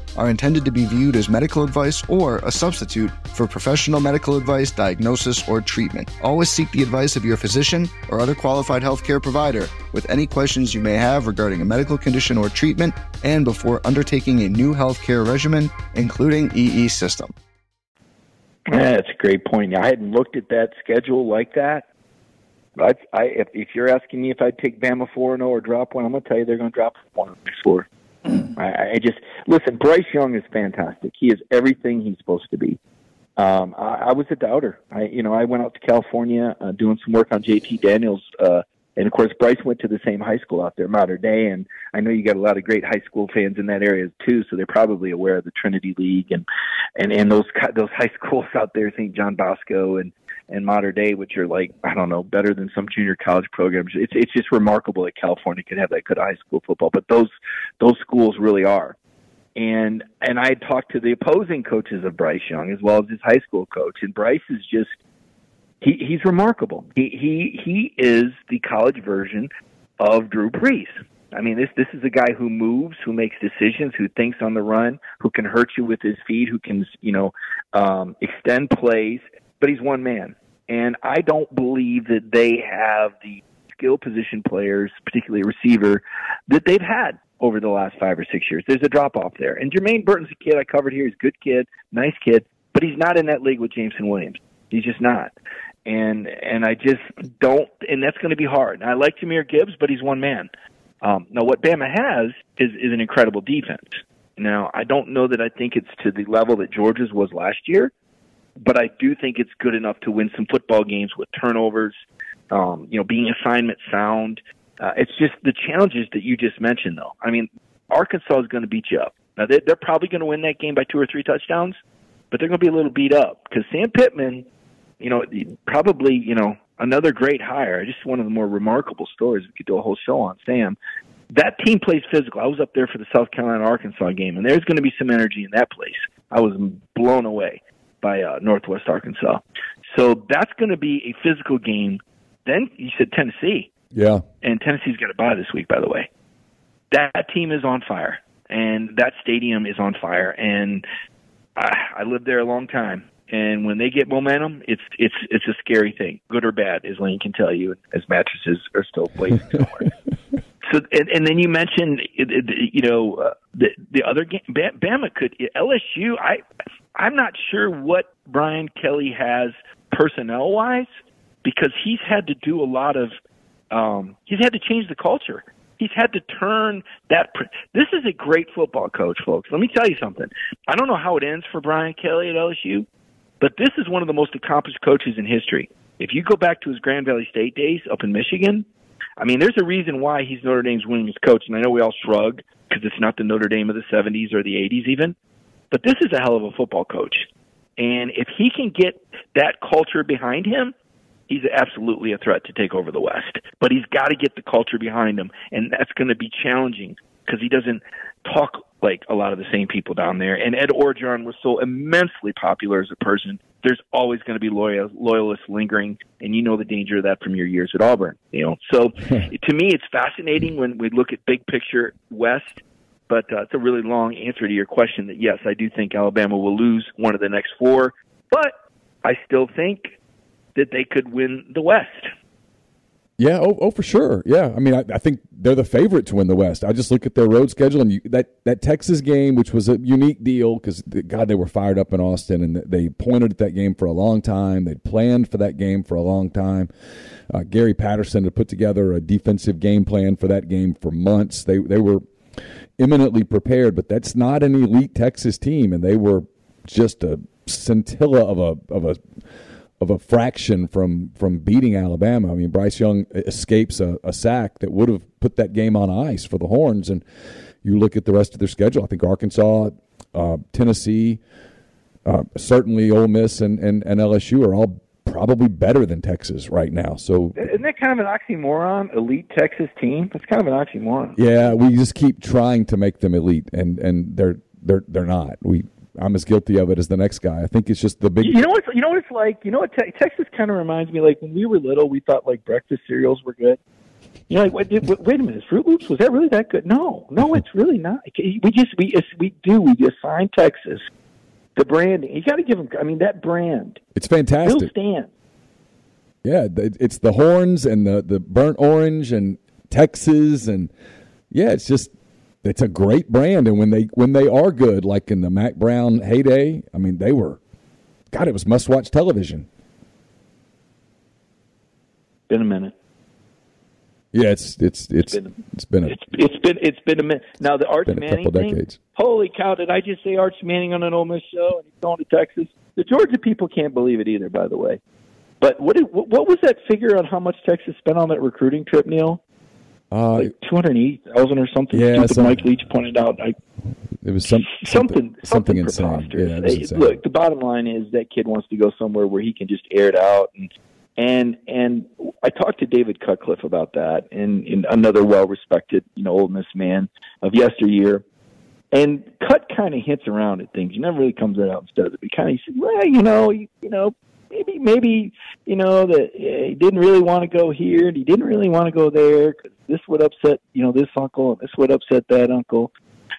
are intended to be viewed as medical advice or a substitute for professional medical advice, diagnosis, or treatment. Always seek the advice of your physician or other qualified healthcare provider with any questions you may have regarding a medical condition or treatment and before undertaking a new healthcare regimen, including E E System. Yeah, that's a great point. I hadn't looked at that schedule like that. But I, if, if you're asking me if I'd take Bama four and oh or drop one, I'm going to tell you they're going to drop one before. I, I just listen. Bryce Young is fantastic. He is everything he's supposed to be. Um, I, I was a doubter. I, you know, I went out to California uh, doing some work on J T Daniels, uh, and of course Bryce went to the same high school out there, Mater Dei. And I know you got a lot of great high school fans in that area too, so they're probably aware of the Trinity League and and and those those high schools out there, Saint John Bosco and. and Mater Dei, which are like, I don't know, better than some junior college programs. It's it's just remarkable that California could have that good high school football, but those those schools really are. And and I had talked to the opposing coaches of Bryce Young as well as his high school coach, and Bryce is just, he, he's remarkable. He, he he is the college version of Drew Brees. I mean, this this is a guy who moves, who makes decisions, who thinks on the run, who can hurt you with his feet, who can, you know, um, extend plays, but he's one man. And I don't believe that they have the skill position players, particularly receiver, that they've had over the last five or six years. There's a drop-off there. And Jermaine Burton's a kid I covered here. He's a good kid, nice kid, but he's not in that league with Jameson Williams. He's just not. And and I just don't – and that's going to be hard. And I like Jahmyr Gibbs, but he's one man. Um, now, what Bama has is, is an incredible defense. Now, I don't know that I think it's to the level that Georgia's was last year, but I do think it's good enough to win some football games with turnovers, um, you know, being assignment sound. Uh, it's just the challenges that you just mentioned, though. I mean, Arkansas is going to beat you up. Now, they're, they're probably going to win that game by two or three touchdowns, but they're going to be a little beat up because Sam Pittman – you know, probably, you know, another great hire. Just one of the more remarkable stories. We could do a whole show on Sam. That team plays physical. I was up there for the South Carolina-Arkansas game, and there's going to be some energy in that place. I was blown away by uh, Northwest Arkansas. So that's going to be a physical game. Then you said Tennessee. Yeah. And Tennessee's got a bye this week, by the way. That team is on fire, and that stadium is on fire. And I, I lived there a long time. And when they get momentum, it's it's it's a scary thing, good or bad, as Lane can tell you, as mattresses are still blazing somewhere. so, and, and then you mentioned, you know, uh, the the other game, Bama could L S U. I I'm not sure what Brian Kelly has personnel wise because he's had to do a lot of um, he's had to change the culture. He's had to turn that. This is a great football coach, folks. Let me tell you something. I don't know how it ends for Brian Kelly at L S U. But this is one of the most accomplished coaches in history. If you go back to his Grand Valley State days up in Michigan, I mean, there's a reason why he's Notre Dame's winningest coach. And I know we all shrug because it's not the Notre Dame of the seventies or the eighties even. But this is a hell of a football coach. And if he can get that culture behind him, he's absolutely a threat to take over the West. But he's got to get the culture behind him. And that's going to be challenging because he doesn't talk like a lot of the same people down there. And Ed Orgeron was so immensely popular as a person. There's always going to be loyal, loyalists lingering, and you know the danger of that from your years at Auburn. You know, so to me, it's fascinating when we look at big picture West. But uh, it's a really long answer to your question. That yes, I do think Alabama will lose one of the next four, but I still think that they could win the West. Yeah, oh, oh, for sure. Yeah, I mean, I, I think they're the favorite to win the West. I just look at their road schedule, and you, that, that Texas game, which was a unique deal because, God, they were fired up in Austin, and they pointed at that game for a long time. They'd planned for that game for a long time. Uh, Gary Patterson had put together a defensive game plan for that game for months. They, they were imminently prepared, but that's not an elite Texas team, and they were just a scintilla of a of a – of a fraction from, from beating Alabama. I mean, Bryce Young escapes a, a sack that would have put that game on ice for the Horns. And you look at the rest of their schedule, I think Arkansas, uh, Tennessee, uh, certainly Ole Miss and, and, and L S U are all probably better than Texas right now. So isn't that kind of an oxymoron, elite Texas team? That's kind of an oxymoron. Yeah, we just keep trying to make them elite, and, and they're they're they're not. We I'm as guilty of it as the next guy. I think it's just the big. You know what? You know what it's like. You know what? Te- Texas kind of reminds me. Like when we were little, we thought like breakfast cereals were good. You know, like wait, wait a minute, Fruit Loops, was that really that good? No, no, it's really not. We just we we do we assign Texas the branding. You got to give them. I mean, that brand. It's fantastic. Still stands. Yeah, it's the horns and the the burnt orange and Texas and yeah, it's just. It's a great brand, and when they when they are good, like in the Mack Brown heyday, I mean, they were, God, it was must-watch television. Been a minute. Yeah, it's it's it's it's been a it's been a, it's, it's been it's been a minute. Now the Arch Manning thing. Holy cow! Did I just say Arch Manning on an Ole Miss show? And he's going to Texas. The Georgia people can't believe it either, by the way. But what did, what was that figure on how much Texas spent on that recruiting trip, Neil? Uh, like two hundred eighty thousand or something. Yeah, some, Mike Leach pointed out. I, it was some, something something, something insane. Yeah, it was insane. Look, the bottom line is that kid wants to go somewhere where he can just air it out. And and, and I talked to David Cutcliffe about that, and, and another well-respected, you know, Ole Miss man of yesteryear. And Cut kind of hints around at things. He never really comes right out and does it. He kind of said, well, you know, you, you know, maybe, maybe you know, that he didn't really want to go here and he didn't really want to go there because this would upset, you know, this uncle and this would upset that uncle.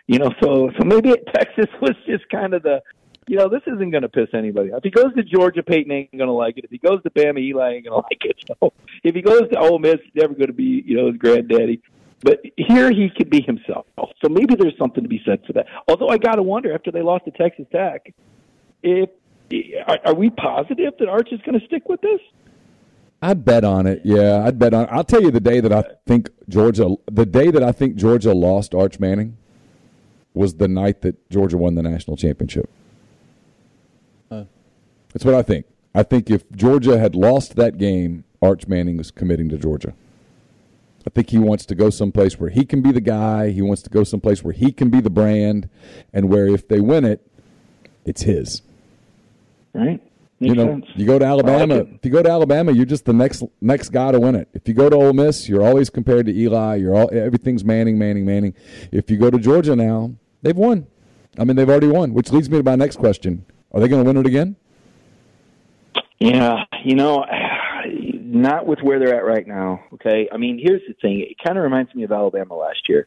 You know, so so maybe Texas was just kind of the, you know, this isn't going to piss anybody off. If he goes to Georgia, Peyton ain't going to like it. If he goes to Bama, Eli ain't going to like it. So if he goes to Ole Miss, he's never going to be, you know, his granddaddy. But here he could be himself. So maybe there's something to be said for that. Although I got to wonder, after they lost to Texas Tech, if are, are we positive that Arch is going to stick with this? I'd bet on it. Yeah, I'd bet on it. I'll tell you the day that I think Georgia, the day that I think Georgia lost Arch Manning was the night that Georgia won the national championship. Huh. That's what I think. I think if Georgia had lost that game, Arch Manning was committing to Georgia. I think he wants to go someplace where he can be the guy. He wants to go someplace where he can be the brand, and where if they win it, it's his. Right? Makes you know, sense. You go to Alabama. Like if you go to Alabama, you're just the next next guy to win it. If you go to Ole Miss, you're always compared to Eli. You're all everything's Manning, Manning, Manning. If you go to Georgia now, they've won. I mean, they've already won, which leads me to my next question: are they going to win it again? Yeah, you know. Not with where they're at right now, okay? I mean, here's the thing. It kind of reminds me of Alabama last year.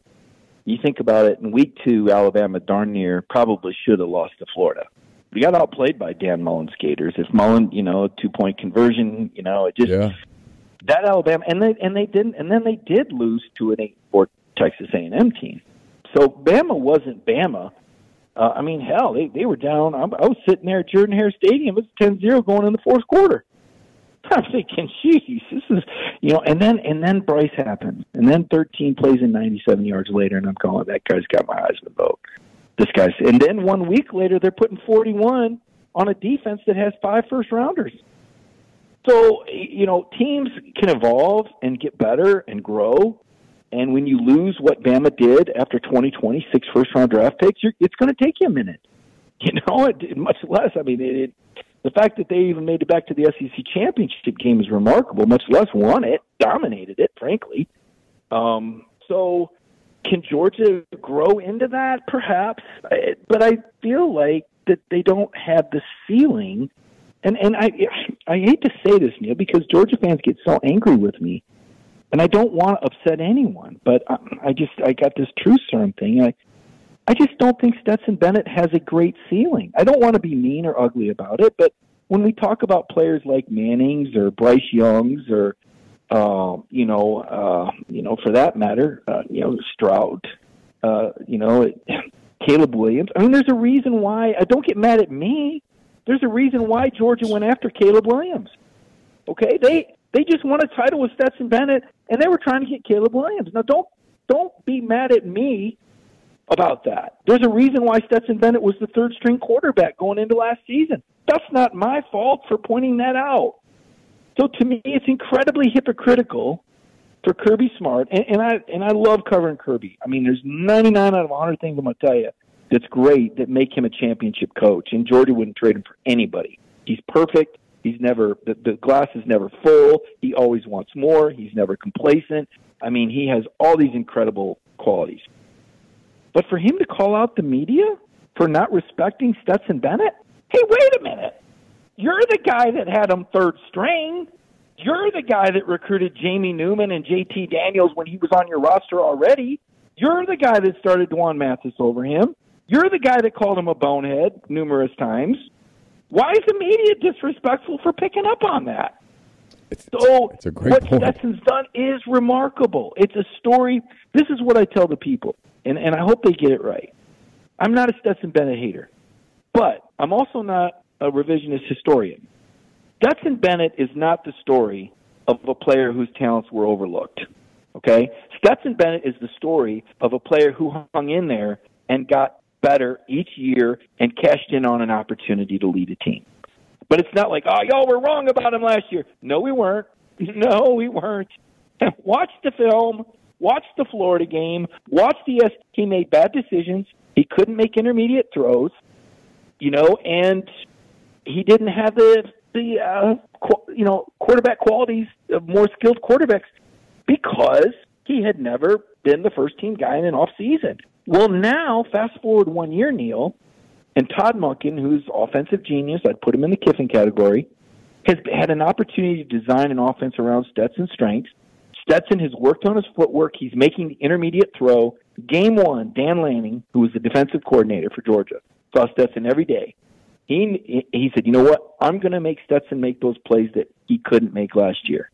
You think about it, in week two, Alabama darn near probably should have lost to Florida. We got outplayed by Dan Mullen skaters. If Mullen, you know, two-point conversion, you know, it just yeah. – that Alabama – and they and they didn't – and then they did lose to an eight four Texas A and M team. So Bama wasn't Bama. Uh, I mean, hell, they, they were down. I was sitting there at Jordan-Hare Stadium. It was ten zero going in the fourth quarter. I'm thinking, geez, this is, you know, and then and then Bryce happens, and then thirteen plays in ninety-seven yards later, and I'm calling, that guy's got my Heisman vote. This guy's, and then one week later, they're putting forty-one on a defense that has five first rounders. So, you know, teams can evolve and get better and grow, and when you lose what Bama did after twenty twenty, six first-round draft picks, you're, it's going to take you a minute. You know, it, much less, I mean, it, it the fact that they even made it back to the S E C championship game is remarkable, much less won it, dominated it, frankly. Um, so can Georgia grow into that? Perhaps. But I feel like that they don't have the ceiling. And and I I hate to say this, Neil, because Georgia fans get so angry with me, and I don't want to upset anyone. But I, I just I got this truth serum thing. I, I just don't think Stetson Bennett has a great ceiling. I don't want to be mean or ugly about it, but when we talk about players like Manning's or Bryce Young's or, uh, you know, uh, you know, for that matter, uh, you know, Stroud, uh, you know, it, Caleb Williams. I mean, there's a reason why. I don't get mad at me. There's a reason why Georgia went after Caleb Williams. Okay, they they just won a title with Stetson Bennett, and they were trying to get Caleb Williams. Now, don't don't be mad at me about that. There's a reason why Stetson Bennett was the third string quarterback going into last season. That's not my fault for pointing that out. So to me, it's incredibly hypocritical for Kirby Smart, and, and I and I love covering Kirby. I mean, there's ninety-nine out of one hundred things I'm going to tell you that's great that make him a championship coach, and Georgia wouldn't trade him for anybody. He's perfect. He's never the, the glass is never full. He always wants more. He's never complacent. I mean, he has all these incredible qualities. But for him to call out the media for not respecting Stetson Bennett? Hey, wait a minute. You're the guy that had him third string. You're the guy that recruited Jamie Newman and J T Daniels when he was on your roster already. You're the guy that started Dwan Mathis over him. You're the guy that called him a bonehead numerous times. Why is the media disrespectful for picking up on that? It's, so it's a great what point. Stetson's done is remarkable. It's a story. This is what I tell the people. And, and I hope they get it right. I'm not a Stetson Bennett hater, but I'm also not a revisionist historian. Stetson Bennett is not the story of a player whose talents were overlooked, okay? Stetson Bennett is the story of a player who hung in there and got better each year and cashed in on an opportunity to lead a team. But it's not like, oh, y'all were wrong about him last year. No, we weren't. No, we weren't. Watch the film. Watch the Florida game. Watch the S. He made bad decisions. He couldn't make intermediate throws, you know, and he didn't have the the uh, qu- you know quarterback qualities of more skilled quarterbacks because he had never been the first team guy in an off season. Well, now fast forward one year, Neil, and Todd Munkin, who's offensive genius, I'd put him in the Kiffin category, has had an opportunity to design an offense around Stetson's strengths. Stetson has worked on his footwork. He's making the intermediate throw. Game one, Dan Lanning, who was the defensive coordinator for Georgia, saw Stetson every day. He he said, you know what? I'm going to make Stetson make those plays that he couldn't make last year.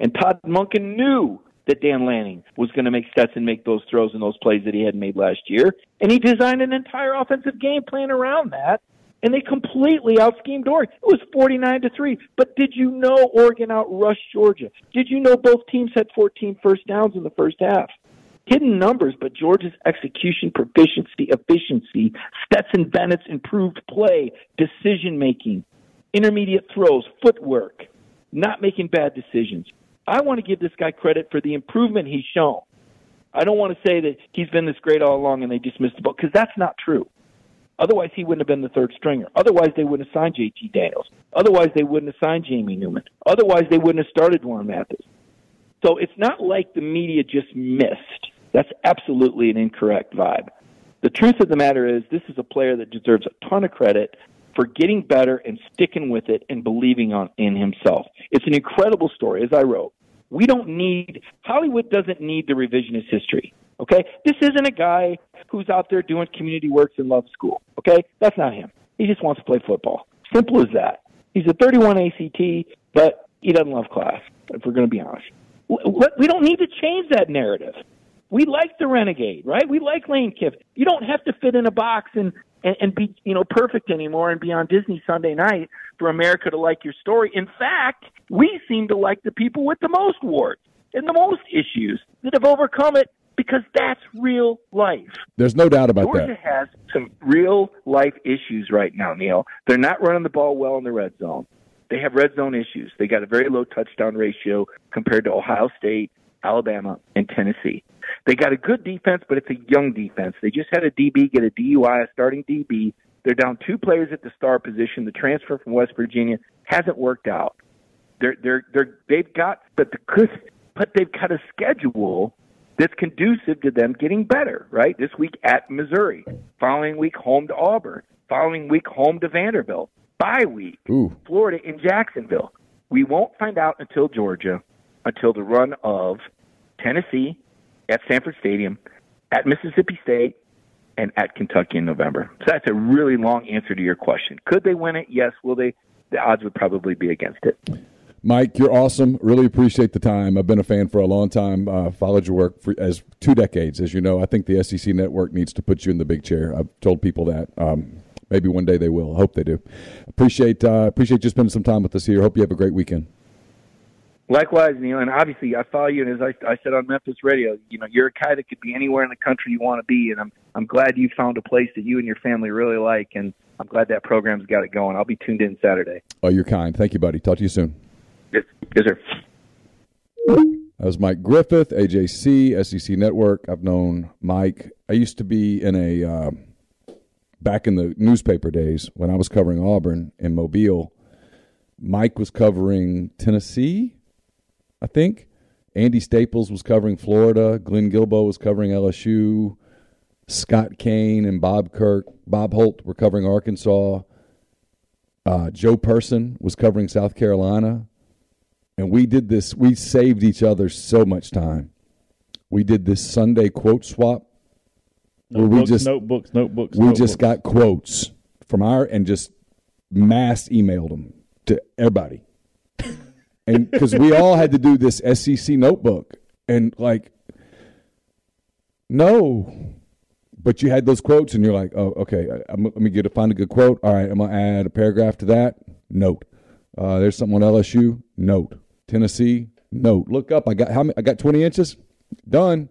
And Todd Munkin knew that Dan Lanning was going to make Stetson make those throws and those plays that he hadn't made last year. And he designed an entire offensive game plan around that. And they completely out-schemed Oregon. It was forty-nine to three. But did you know Oregon out-rushed Georgia? Did you know both teams had fourteen first downs in the first half? Hidden numbers, but Georgia's execution, proficiency, efficiency, Stetson Bennett's improved play, decision-making, intermediate throws, footwork, not making bad decisions. I want to give this guy credit for the improvement he's shown. I don't want to say that he's been this great all along and they just missed the boat, because that's not true. Otherwise, he wouldn't have been the third stringer. Otherwise, they wouldn't have signed J T Daniels. Otherwise, they wouldn't have signed Jamie Newman. Otherwise, they wouldn't have started Warren Mathis. So it's not like the media just missed. That's absolutely an incorrect vibe. The truth of the matter is this is a player that deserves a ton of credit for getting better and sticking with it and believing on, in himself. It's an incredible story, as I wrote. We don't need – Hollywood doesn't need the revisionist history. Okay, this isn't a guy who's out there doing community works and loves school. Okay, that's not him. He just wants to play football. Simple as that. He's a thirty-one A C T, but he doesn't love class, if we're going to be honest. We don't need to change that narrative. We like the renegade, right? We like Lane Kiffin. You don't have to fit in a box and, and, and be, you know, perfect anymore and be on Disney Sunday night for America to like your story. In fact, we seem to like the people with the most warts and the most issues that have overcome it, because that's real life. There's no doubt about Georgia that. Georgia has some real life issues right now, Neil. They're not running the ball well in the red zone. They have red zone issues. They got a very low touchdown ratio compared to Ohio State, Alabama, and Tennessee. They got a good defense, but it's a young defense. They just had a D B get a D U I, a starting D B. They're down two players at the star position. The transfer from West Virginia hasn't worked out. They're they're they're they've got but the but they've got a schedule that's conducive to them getting better, right? This week at Missouri, following week home to Auburn, following week home to Vanderbilt, bye week, Ooh. Florida in Jacksonville. We won't find out until Georgia, until the run of Tennessee at Sanford Stadium, at Mississippi State, and at Kentucky in November. So that's a really long answer to your question. Could they win it? Yes. Will they? The odds would probably be against it. Mike, you're awesome. Really appreciate the time. I've been a fan for a long time. Uh, followed your work for as two decades, as you know. I think the S E C Network needs to put you in the big chair. I've told people that. Um, maybe one day they will. I hope they do. Appreciate uh, appreciate you spending some time with us here. Hope you have a great weekend. Likewise, Neil, and obviously I follow you, and as I, I said on Memphis Radio, you know, you're a guy that could be anywhere in the country you want to be, and I'm I'm glad you found a place that you and your family really like, and I'm glad that program's got it going. I'll be tuned in Saturday. Oh, you're kind. Thank you, buddy. Talk to you soon. Yes, yes, sir. That was Mike Griffith, A J C, S E C Network. I've known Mike. I used to be in a uh, back in the newspaper days when I was covering Auburn in Mobile. Mike was covering Tennessee, I think. Andy Staples was covering Florida. Glenn Gilbo was covering L S U. Scott Kane and Bob Kirk, Bob Holt were covering Arkansas. Uh, Joe Person was covering South Carolina. And we did this, we saved each other so much time. We did this Sunday quote swap. Notebooks, where we just, notebooks, notebooks, We notebooks. just got quotes from our, and just mass emailed them to everybody. And because we all had to do this S E C notebook. And like, no. But you had those quotes and you're like, oh, okay, I'm, let me get a, find a good quote. All right, I'm going to add a paragraph to that. Note. Uh, there's something on L S U. Note. Tennessee, note. Look up. I got how many, I got twenty inches. Done.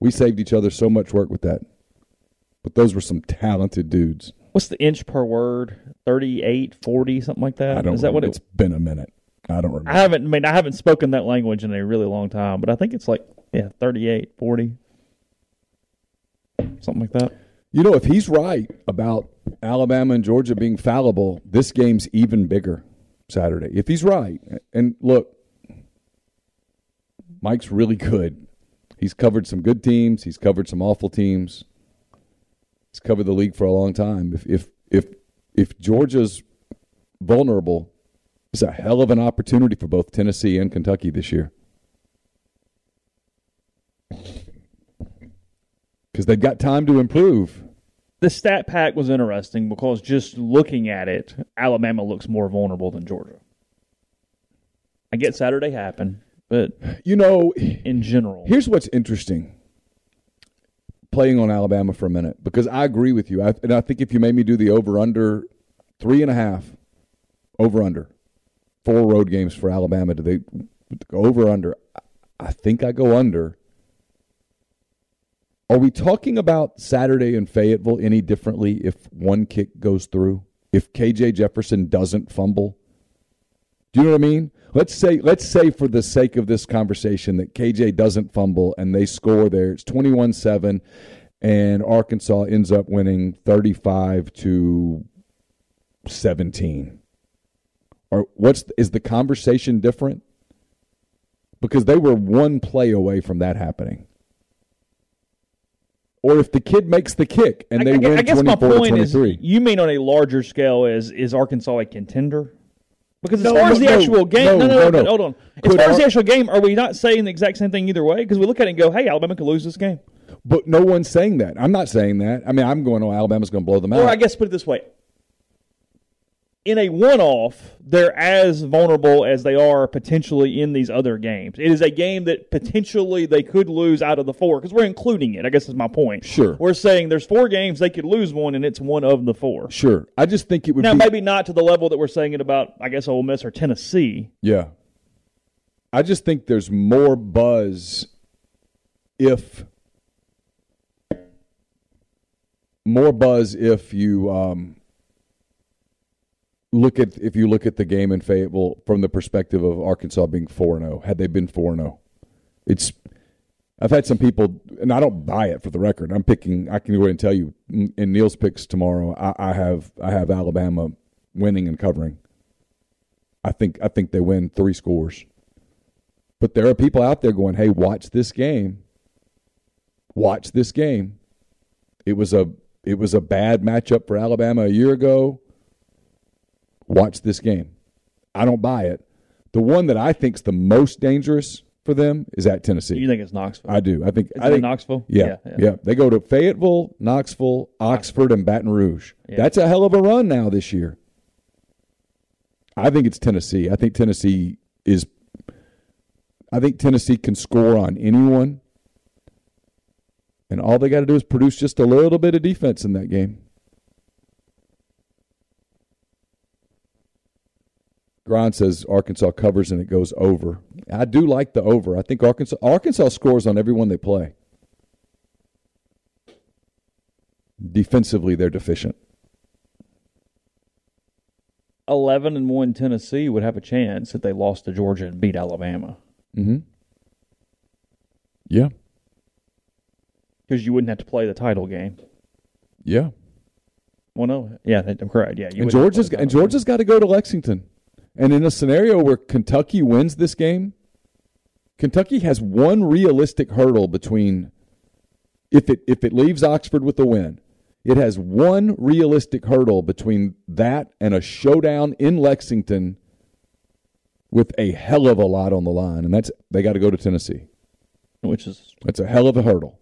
We saved each other so much work with that. But those were some talented dudes. What's the inch per word? thirty-eight, forty, something like that? I don't Is that what it's been a minute. I don't remember. I haven't I mean I haven't spoken that language in a really long time, but I think it's like yeah, thirty-eight, forty. Something like that. You know, if he's right about Alabama and Georgia being fallible, this game's even bigger Saturday. If he's right, and look, Mike's really good. He's covered some good teams. He's covered some awful teams. He's covered the league for a long time. If if if if Georgia's vulnerable, it's a hell of an opportunity for both Tennessee and Kentucky this year, because they've got time to improve. The stat pack was interesting because just looking at it, Alabama looks more vulnerable than Georgia. I get Saturday happened. but you know, in general, here's what's interesting. Playing on Alabama for a minute, because I agree with you, I, and I think if you made me do the over under three and a half, over under four road games for Alabama, do they go over under? I think I go under. Are we talking about Saturday in Fayetteville any differently if one kick goes through? If K J Jefferson doesn't fumble? Do you know what I mean? Let's say let's say for the sake of this conversation that K J doesn't fumble and they score there. It's twenty-one seven and Arkansas ends up winning thirty-five to seventeen. Or what's is the conversation different? Because they were one play away from that happening. Or if the kid makes the kick and they I, I, win I guess my point is, you mean on a larger scale, is is Arkansas a contender? Because as no, far no, as the no, actual game, no, no, no, no, no, no. hold on. As Could far Ar- as the actual game, are we not saying the exact same thing either way? Because we look at it and go, hey, Alabama could lose this game. But no one's saying that. I'm not saying that. I mean, I'm going, oh, Alabama's going to blow them out. Or I guess put it this way. In a one-off, they're as vulnerable as they are potentially in these other games. It is a game that potentially they could lose out of the four, because we're including it, I guess is my point. Sure. We're saying there's four games, they could lose one, and it's one of the four. Sure. I just think it would now, be... Now, maybe not to the level that we're saying it about, I guess, Ole Miss or Tennessee. Yeah. I just think there's more buzz if... More buzz if you... Um, Look at if you look at the game in Fayetteville from the perspective of Arkansas being four and zero. Had they been four and zero, it's. I've had some people, and I don't buy it for the record. I'm picking. I can go ahead and tell you in Neil's picks tomorrow. I, I have I have Alabama winning and covering. I think I think they win three scores, but there are people out there going, "Hey, watch this game. Watch this game. It was a it was a bad matchup for Alabama a year ago." Watch this game. I don't buy it. The one that I think is the most dangerous for them is at Tennessee. You think it's Knoxville? I do. I think it's Knoxville. Yeah, yeah, yeah. They go to Fayetteville, Knoxville, Oxford, and Baton Rouge. Yeah. That's a hell of a run now this year. I think it's Tennessee. I think Tennessee is. I think Tennessee can score on anyone, and all they got to do is produce just a little bit of defense in that game. Gron says Arkansas covers and it goes over. I do like the over. I think Arkansas Arkansas scores on everyone they play. Defensively, they're deficient. eleven and one Tennessee would have a chance if they lost to Georgia and beat Alabama. Mm-hmm. Yeah. Because you wouldn't have to play the title game. Yeah. Well, no. Yeah, I'm correct. Yeah, you and Georgia's and Georgia's got to go to Lexington. And in a scenario where Kentucky wins this game, Kentucky has one realistic hurdle between if it if it leaves Oxford with a win. It has one realistic hurdle between that and a showdown in Lexington with a hell of a lot on the line, and that's they got to go to Tennessee. Which is that's a hell of a hurdle.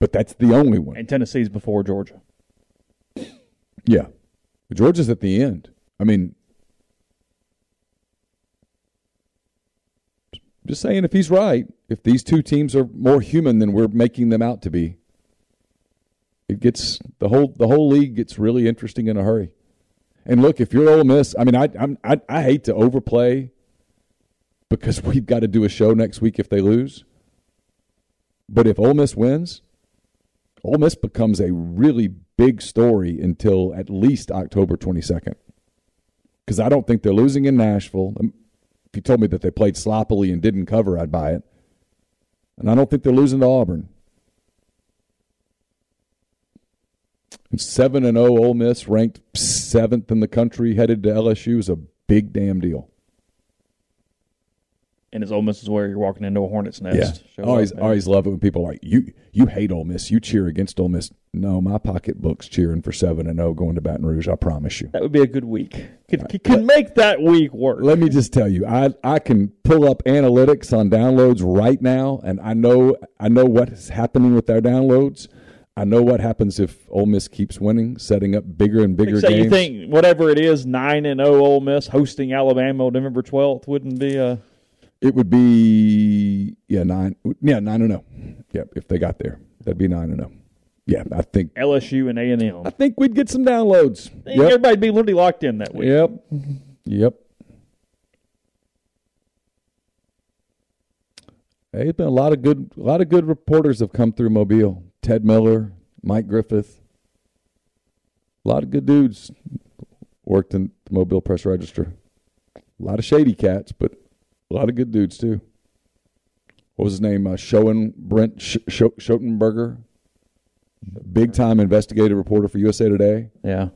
But that's the only one. And Tennessee's before Georgia. Yeah. Georgia's at the end. I mean, just saying if he's right, if these two teams are more human than we're making them out to be, it gets the whole the whole league gets really interesting in a hurry. And look, if you're Ole Miss, I mean, I I'm, I I hate to overplay because we've got to do a show next week if they lose. But if Ole Miss wins, Ole Miss becomes a really big story until at least October twenty-second. Because I don't think they're losing in Nashville. If you told me that they played sloppily and didn't cover, I'd buy it. And I don't think they're losing to Auburn. And seven and oh Ole Miss, ranked seventh in the country, headed to L S U, is a big damn deal. And as Ole Miss is where you're walking into a hornet's nest. Yeah. I always, always love it when people are like, you you hate Ole Miss, you cheer against Ole Miss. No, my pocketbook's cheering for seven and oh going to Baton Rouge, I promise you. That would be a good week. Could, right. could make that week work. Let me just tell you, I, I can pull up analytics on downloads right now, and I know I know what is happening with our downloads. I know what happens if Ole Miss keeps winning, setting up bigger and bigger Except games. You think whatever it is, nine and zero Ole Miss hosting Alabama on November twelfth wouldn't be a. It would be yeah nine yeah nine and zero yeah if they got there that'd be nine and zero yeah I think L S U and A and M. I think we'd get some downloads. I think yep. Everybody'd be literally locked in that week. Yep, yep. Hey, it's been a lot of good a lot of good reporters have come through Mobile. Ted Miller, Mike Griffith, a lot of good dudes worked in the Mobile Press Register. A lot of shady cats, but a lot of good dudes too. What was his name? Uh, Schoen Brent Sch- Schotenberger, big-time investigative reporter for U S A Today. Yeah,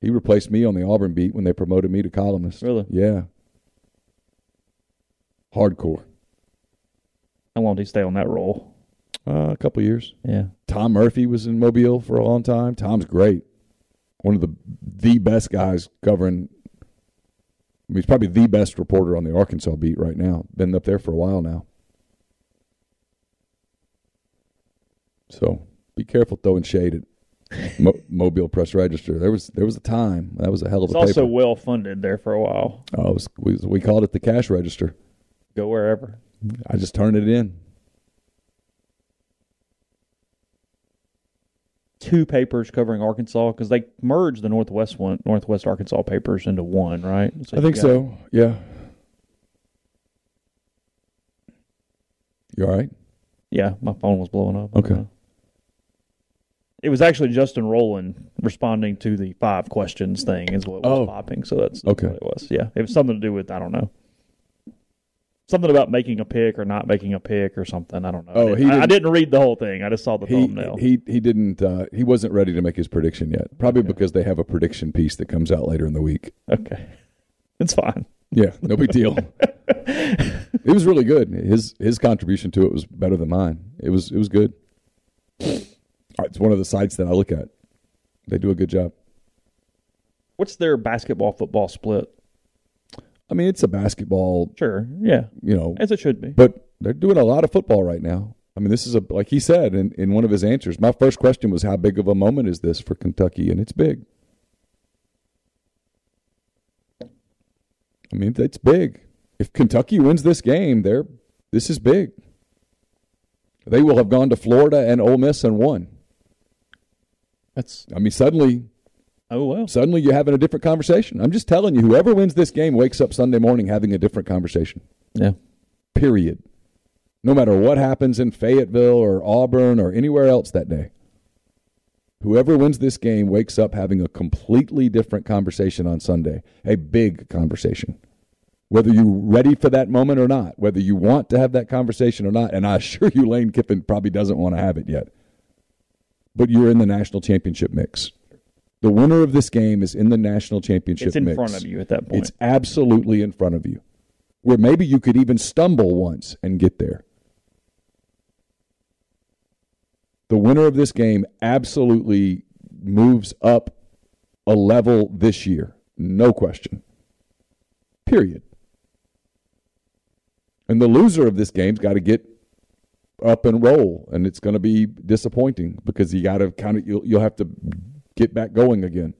he replaced me on the Auburn beat when they promoted me to columnist. Really? Yeah. Hardcore. How long did he stay on that role? Uh, a couple years. Yeah. Tom Murphy was in Mobile for a long time. Tom's great. One of the the best guys covering. I mean, he's probably the best reporter on the Arkansas beat right now. Been up there for a while now. So be careful throwing shade at Mo- Mobile Press Register. There was there was a time that was a hell of a paper. It's also well funded there for a while. Oh, it was, we, we called it the cash register. Go wherever. I just turned it in. Two papers covering Arkansas because they merged the Northwest one, Northwest Arkansas papers into one, right? So I think got, so. Yeah. You all right? Yeah, my phone was blowing up. Okay. Uh, it was actually Justin Rowland responding to the five questions thing is what was oh. popping. So that's, that's okay. What it was. Yeah, it was something to do with I don't know. Something about making a pick or not making a pick or something. I don't know. Oh, I, didn't, he didn't, I didn't read the whole thing. I just saw the he, thumbnail. He he didn't. Uh, he wasn't ready to make his prediction yet. Probably okay. Because they have a prediction piece that comes out later in the week. Okay, it's fine. Yeah, no big deal. It was really good. His his contribution to it was better than mine. It was it was good. It's one of the sites that I look at. They do a good job. What's their basketball football split? I mean, it's a basketball. Sure, yeah. You know. As it should be. But they're doing a lot of football right now. I mean, this is, a like he said in, in one of his answers, my first question was how big of a moment is this for Kentucky? And it's big. I mean, it's big. If Kentucky wins this game, they're, this is big. They will have gone to Florida and Ole Miss and won. That's. I mean, suddenly. Oh, well. Suddenly you're having a different conversation. I'm just telling you, whoever wins this game wakes up Sunday morning having a different conversation. Yeah. Period. No matter what happens in Fayetteville or Auburn or anywhere else that day, whoever wins this game wakes up having a completely different conversation on Sunday, a big conversation, whether you're ready for that moment or not, whether you want to have that conversation or not, and I assure you Lane Kiffin probably doesn't want to have it yet, but you're in the national championship mix. The winner of this game is in the national championship mix. It's in mix. front of you at that point. It's absolutely in front of you, where maybe you could even stumble once and get there. The winner of this game absolutely moves up a level this year. No question. Period. And the loser of this game's got to get up and roll, and it's going to be disappointing because you got to kind of you'll, you'll have to get back going again.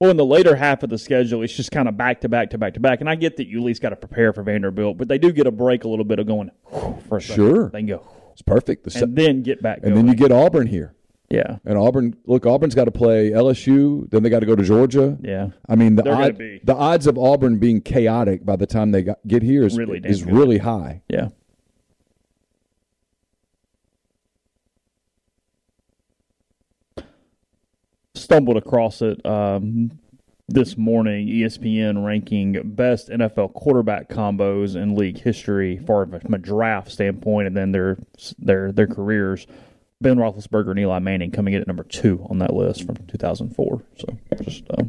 Well, in the later half of the schedule, it's just kind of back to back to back to back. And I get that you at least got to prepare for Vanderbilt, but they do get a break a little bit of going for a second. Sure. They can go. It's perfect. The se- and then get back going. And then you get Auburn here. Yeah. And Auburn, look, Auburn's got to play L S U. Then they got to go to Georgia. Yeah. I mean, the, odd, the odds of Auburn being chaotic by the time they got, get here is really, is really high. Yeah. Stumbled across it um, this morning, E S P N ranking best N F L quarterback combos in league history from a draft standpoint, and then their their their careers. Ben Roethlisberger and Eli Manning coming in at number two on that list from two thousand four. So just a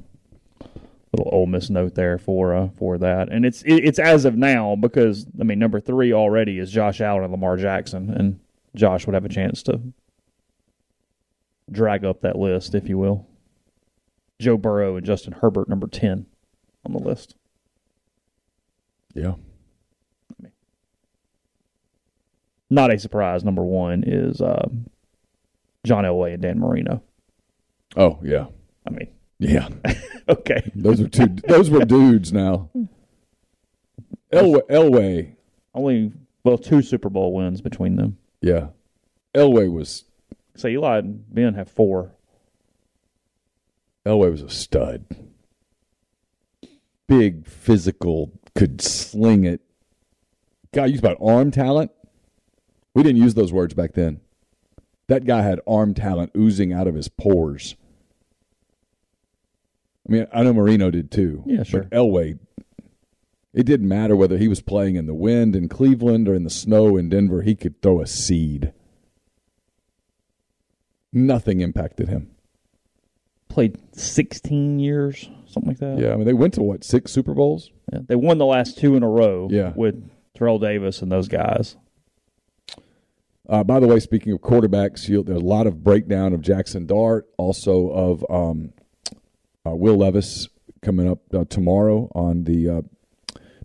little Ole Miss note there for uh, for that. And it's it, it's as of now because, I mean, number three already is Josh Allen and Lamar Jackson, and Josh would have a chance to drag up that list, if you will. Joe Burrow and Justin Herbert, number ten on the list. Yeah. Not a surprise. Number one is uh, John Elway and Dan Marino. Oh, yeah. I mean. Yeah. Okay. Those are two. Those were dudes now. Elway, Elway. Only, well, two Super Bowl wins between them. Yeah. Elway was. So Eli and Ben have four. Elway was a stud. Big, physical, could sling it. Guy used about arm talent. We didn't use those words back then. That guy had arm talent oozing out of his pores. I mean, I know Marino did too. Yeah, sure. But Elway, it didn't matter whether he was playing in the wind in Cleveland or in the snow in Denver, he could throw a seed. Nothing impacted him. Played sixteen years, something like that. Yeah, I mean, they went to, what, six Super Bowls? Yeah, they won the last two in a row yeah. with Terrell Davis and those guys. Uh, by the way, speaking of quarterbacks, you'll, there's a lot of breakdown of Jackson Dart, also of um, uh, Will Levis coming up uh, tomorrow on the uh,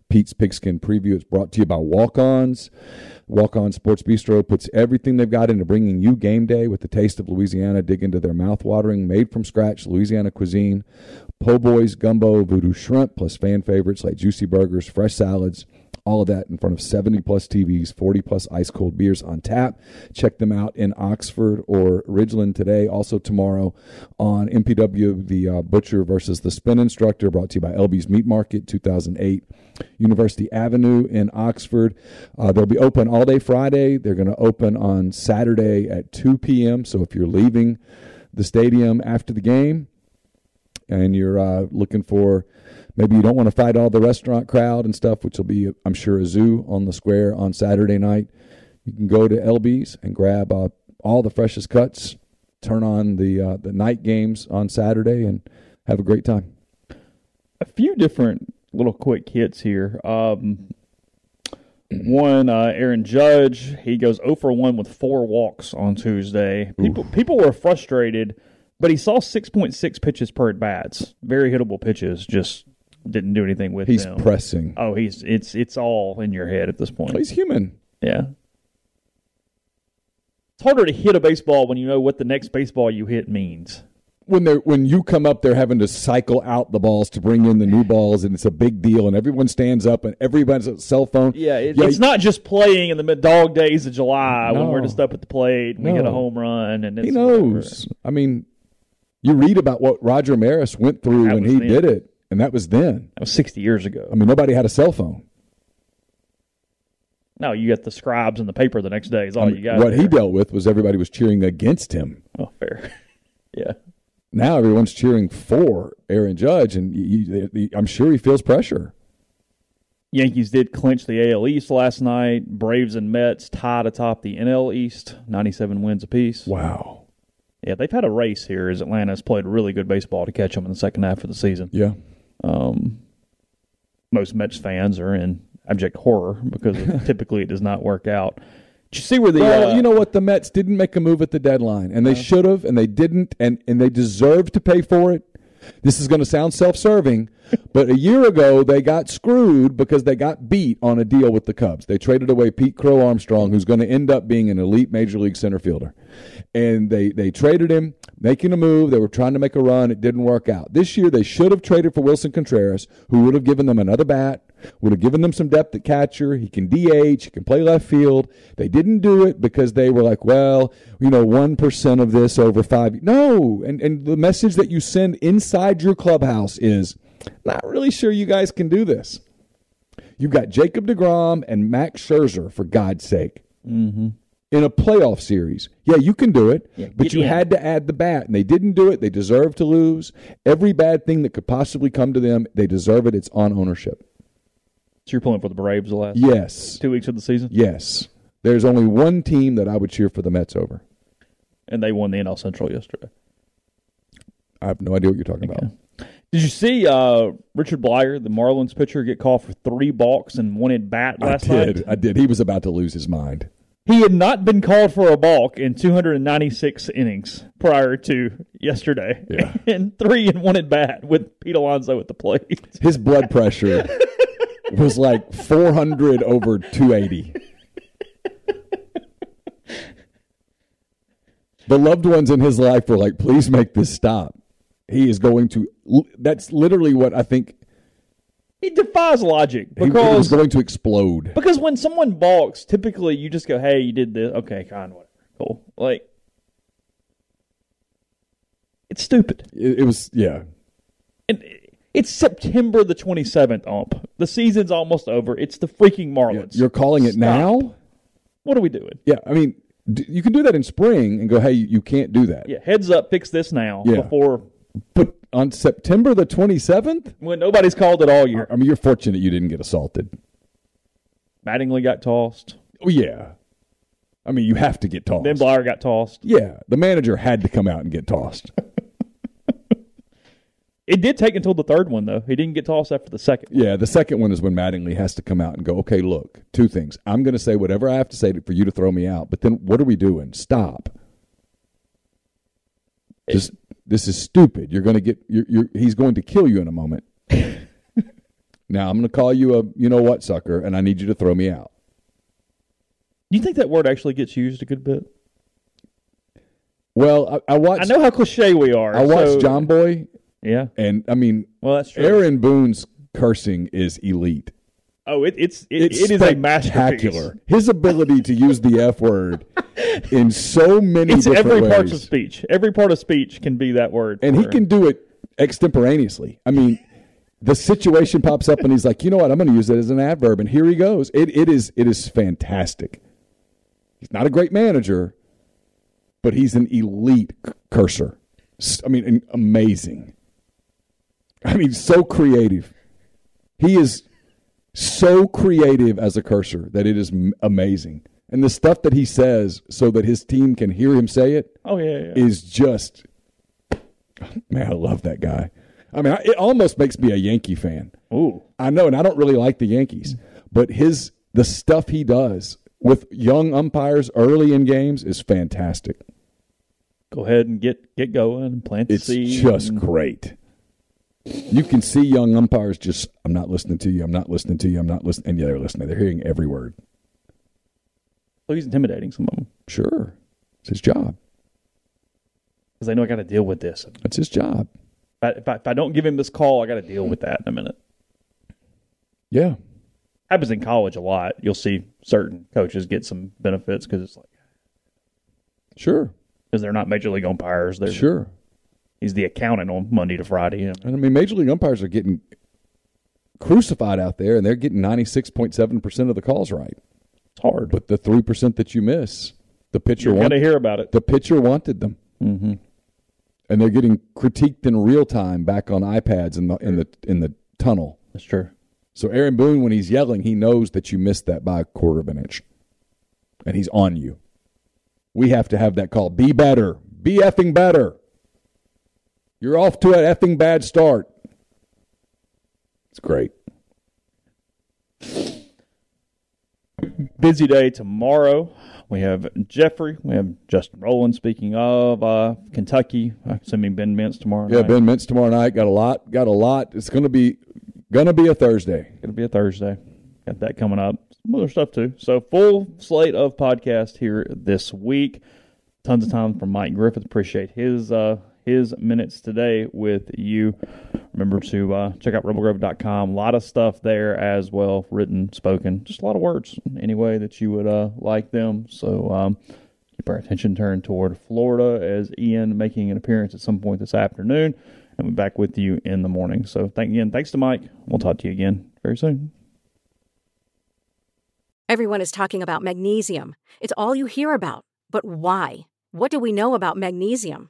Pete's Pigskin Preview. It's brought to you by Walk-Ons. Walk-On Sports Bistro puts everything they've got into bringing you game day with the taste of Louisiana. Dig into their mouth-watering, made-from-scratch Louisiana cuisine, po' boys, gumbo, voodoo shrimp, plus fan favorites like juicy burgers, fresh salads, all of that in front of seventy-plus T Vs, forty-plus ice-cold beers on tap. Check them out in Oxford or Ridgeland today. Also tomorrow on M P W, the uh, Butcher versus the Spin Instructor, brought to you by L B's Meat Market, two thousand eight University Avenue in Oxford. Uh, they'll be open all day Friday. They're going to open on Saturday at two p.m. So if you're leaving the stadium after the game and you're uh, looking for maybe you don't want to fight all the restaurant crowd and stuff, which will be, I'm sure, a zoo on the square on Saturday night. You can go to L B's and grab uh, all the freshest cuts, turn on the uh, the night games on Saturday, and have a great time. A few different little quick hits here. Um, one, uh, Aaron Judge, he goes oh for one with four walks on Tuesday. People, people were frustrated, but he saw six point six pitches per at-bats. Very hittable pitches, just didn't do anything with he's him. He's pressing. Oh, he's it's it's all in your head at this point. He's human. Yeah. It's harder to hit a baseball when you know what the next baseball you hit means. When they when you come up, they're having to cycle out the balls to bring in the new balls, and it's a big deal. And everyone stands up, and everybody's on a cell phone. Yeah, it, yeah, it's not just playing in the dog days of July no, when we're just up at the plate and no. we hit a home run. And it's he knows. Whatever. I mean, you read about what Roger Maris went through that when he then. did it, and that was then. That was sixty years ago. I mean, nobody had a cell phone. No, you got the scribes and the paper the next day is all I mean, you got. What there. He dealt with was everybody was cheering against him. Oh, fair. Yeah. Now everyone's cheering for Aaron Judge, and you, you, I'm sure he feels pressure. Yankees did clinch the A L East last night. Braves and Mets tied atop the N L East, ninety-seven wins apiece. Wow. Yeah, they've had a race here as Atlanta's played really good baseball to catch them in the second half of the season. Yeah. Um, most Mets fans are in abject horror because typically it does not work out. You see where the well, uh, you know what, the Mets didn't make a move at the deadline, and they uh, should have, and they didn't, and, and they deserve to pay for it. This is going to sound self-serving, but a year ago they got screwed because they got beat on a deal with the Cubs. They traded away Pete Crow Armstrong, who's going to end up being an elite major league center fielder, and they they traded him, making a move. They were trying to make a run. It didn't work out. This year they should have traded for Wilson Contreras, who would have given them another bat. Would have given them some depth at catcher. He can D H. He can play left field. They didn't do it because they were like, well, you know, one percent of this over five. No. And and the message that you send inside your clubhouse is, not really sure you guys can do this. You've got Jacob deGrom and Max Scherzer, for God's sake, mm-hmm. in a playoff series. Yeah, you can do it, yeah, but you in. had to add the bat, and they didn't do it. They deserve to lose. Every bad thing that could possibly come to them, they deserve it. It's on ownership. So you're pulling for the Braves the last yes. two weeks of the season? Yes. There's only one team that I would cheer for the Mets over. And they won the N L Central yesterday. I have no idea what you're talking okay. about. Did you see uh, Richard Blyer, the Marlins pitcher, get called for three balks and one at bat last night? I did. Night? I did. He was about to lose his mind. He had not been called for a balk in two hundred ninety-six innings prior to yesterday. Yeah. And three and one at bat with Pete Alonso at the plate. His blood pressure... was like four hundred over two eighty. The loved ones in his life were like, please make this stop. He is going to – that's literally what I think – It defies logic because – He was going to explode. Because when someone balks, typically you just go, hey, you did this. Okay, kind of whatever. Cool. Like, it's stupid. It, it was – yeah. And it's September the twenty-seventh, ump. The season's almost over. It's the freaking Marlins. Yeah, you're calling it Stop. Now? What are we doing? Yeah, I mean, you can do that in spring and go, hey, you can't do that. Yeah, heads up, fix this now yeah. before – But on September the twenty-seventh? When nobody's called it all year. I mean, you're fortunate you didn't get assaulted. Mattingly got tossed. Oh, yeah. I mean, you have to get tossed. Then Blyer got tossed. Yeah. The manager had to come out and get tossed. It did take until the third one, though. He didn't get tossed after the second one. Yeah, the second one is when Mattingly has to come out and go, okay, look, two things. I'm going to say whatever I have to say for you to throw me out, but then what are we doing? Stop. Just... It- This is stupid. You're going to get. You're, you're, he's going to kill you in a moment. Now I'm going to call you a you know what sucker, and I need you to throw me out. Do you think that word actually gets used a good bit? Well, I, I watched. I know how cliche we are. I watched so, John Boy. Yeah, and I mean, well, that's true. Aaron Boone's cursing is elite. Oh, it, it's it, it's it is a masterpiece. His ability to use the F word in so many it's different every ways. Every part of speech. Every part of speech can be that word. And he can do it extemporaneously. I mean, the situation pops up and he's like, you know what? I'm going to use it as an adverb. And here he goes. It It is it is fantastic. He's not a great manager, but he's an elite c- cursor. I mean, amazing. I mean, so creative. He is... So creative as a cursor that it is m- amazing. And the stuff that he says so that his team can hear him say it oh, yeah, yeah. is just, man, I love that guy. I mean, I, it almost makes me a Yankee fan. Ooh, I know, and I don't really like the Yankees, but his the stuff he does with young umpires early in games is fantastic. Go ahead and get, get going and plant the seed. It's just and- great. You can see young umpires just, I'm not listening to you, I'm not listening to you, I'm not listening. And yeah, they're listening. They're hearing every word. Well, he's intimidating some of them. Sure. It's his job. Because I know I got to deal with this. That's his job. But if I, if I don't give him this call, I got to deal with that in a minute. Yeah. Happens in college a lot. You'll see certain coaches get some benefits because it's like. Sure. Because they're not major league umpires. They're sure. He's the accountant on Monday to Friday. Yeah. And, I mean, major league umpires are getting crucified out there, and they're getting ninety-six point seven percent of the calls right. It's hard. But the three percent that you miss, the pitcher wanted. You're going to hear about it. The pitcher wanted them. Mm-hmm. And they're getting critiqued in real time back on iPads in the in the, in the tunnel. That's true. So Aaron Boone, when he's yelling, he knows that you missed that by a quarter of an inch. And he's on you. We have to have that call. Be better. Be effing better. You're off to an effing bad start. It's great. Busy day tomorrow. We have Jeffrey. We have Justin Rowland. Speaking of uh, Kentucky, I'm assuming Ben Mintz tomorrow. Yeah, night. Ben Mintz tomorrow night. Got a lot. Got a lot. It's gonna be, gonna be a Thursday. Gonna be a Thursday. Got that coming up. Some other stuff too. So full slate of podcasts here this week. Tons of time from Mike Griffith. Appreciate his. Uh, His minutes today with you. Remember to uh, check out rebel grove dot com. A lot of stuff there as well, written, spoken. Just a lot of words, any way that you would uh, like them. So um, keep our attention turned toward Florida as Ian making an appearance at some point this afternoon. And we'll be back with you in the morning. So thank again. Thanks to Mike. We'll talk to you again very soon. Everyone is talking about magnesium. It's all you hear about. But why? What do we know about magnesium?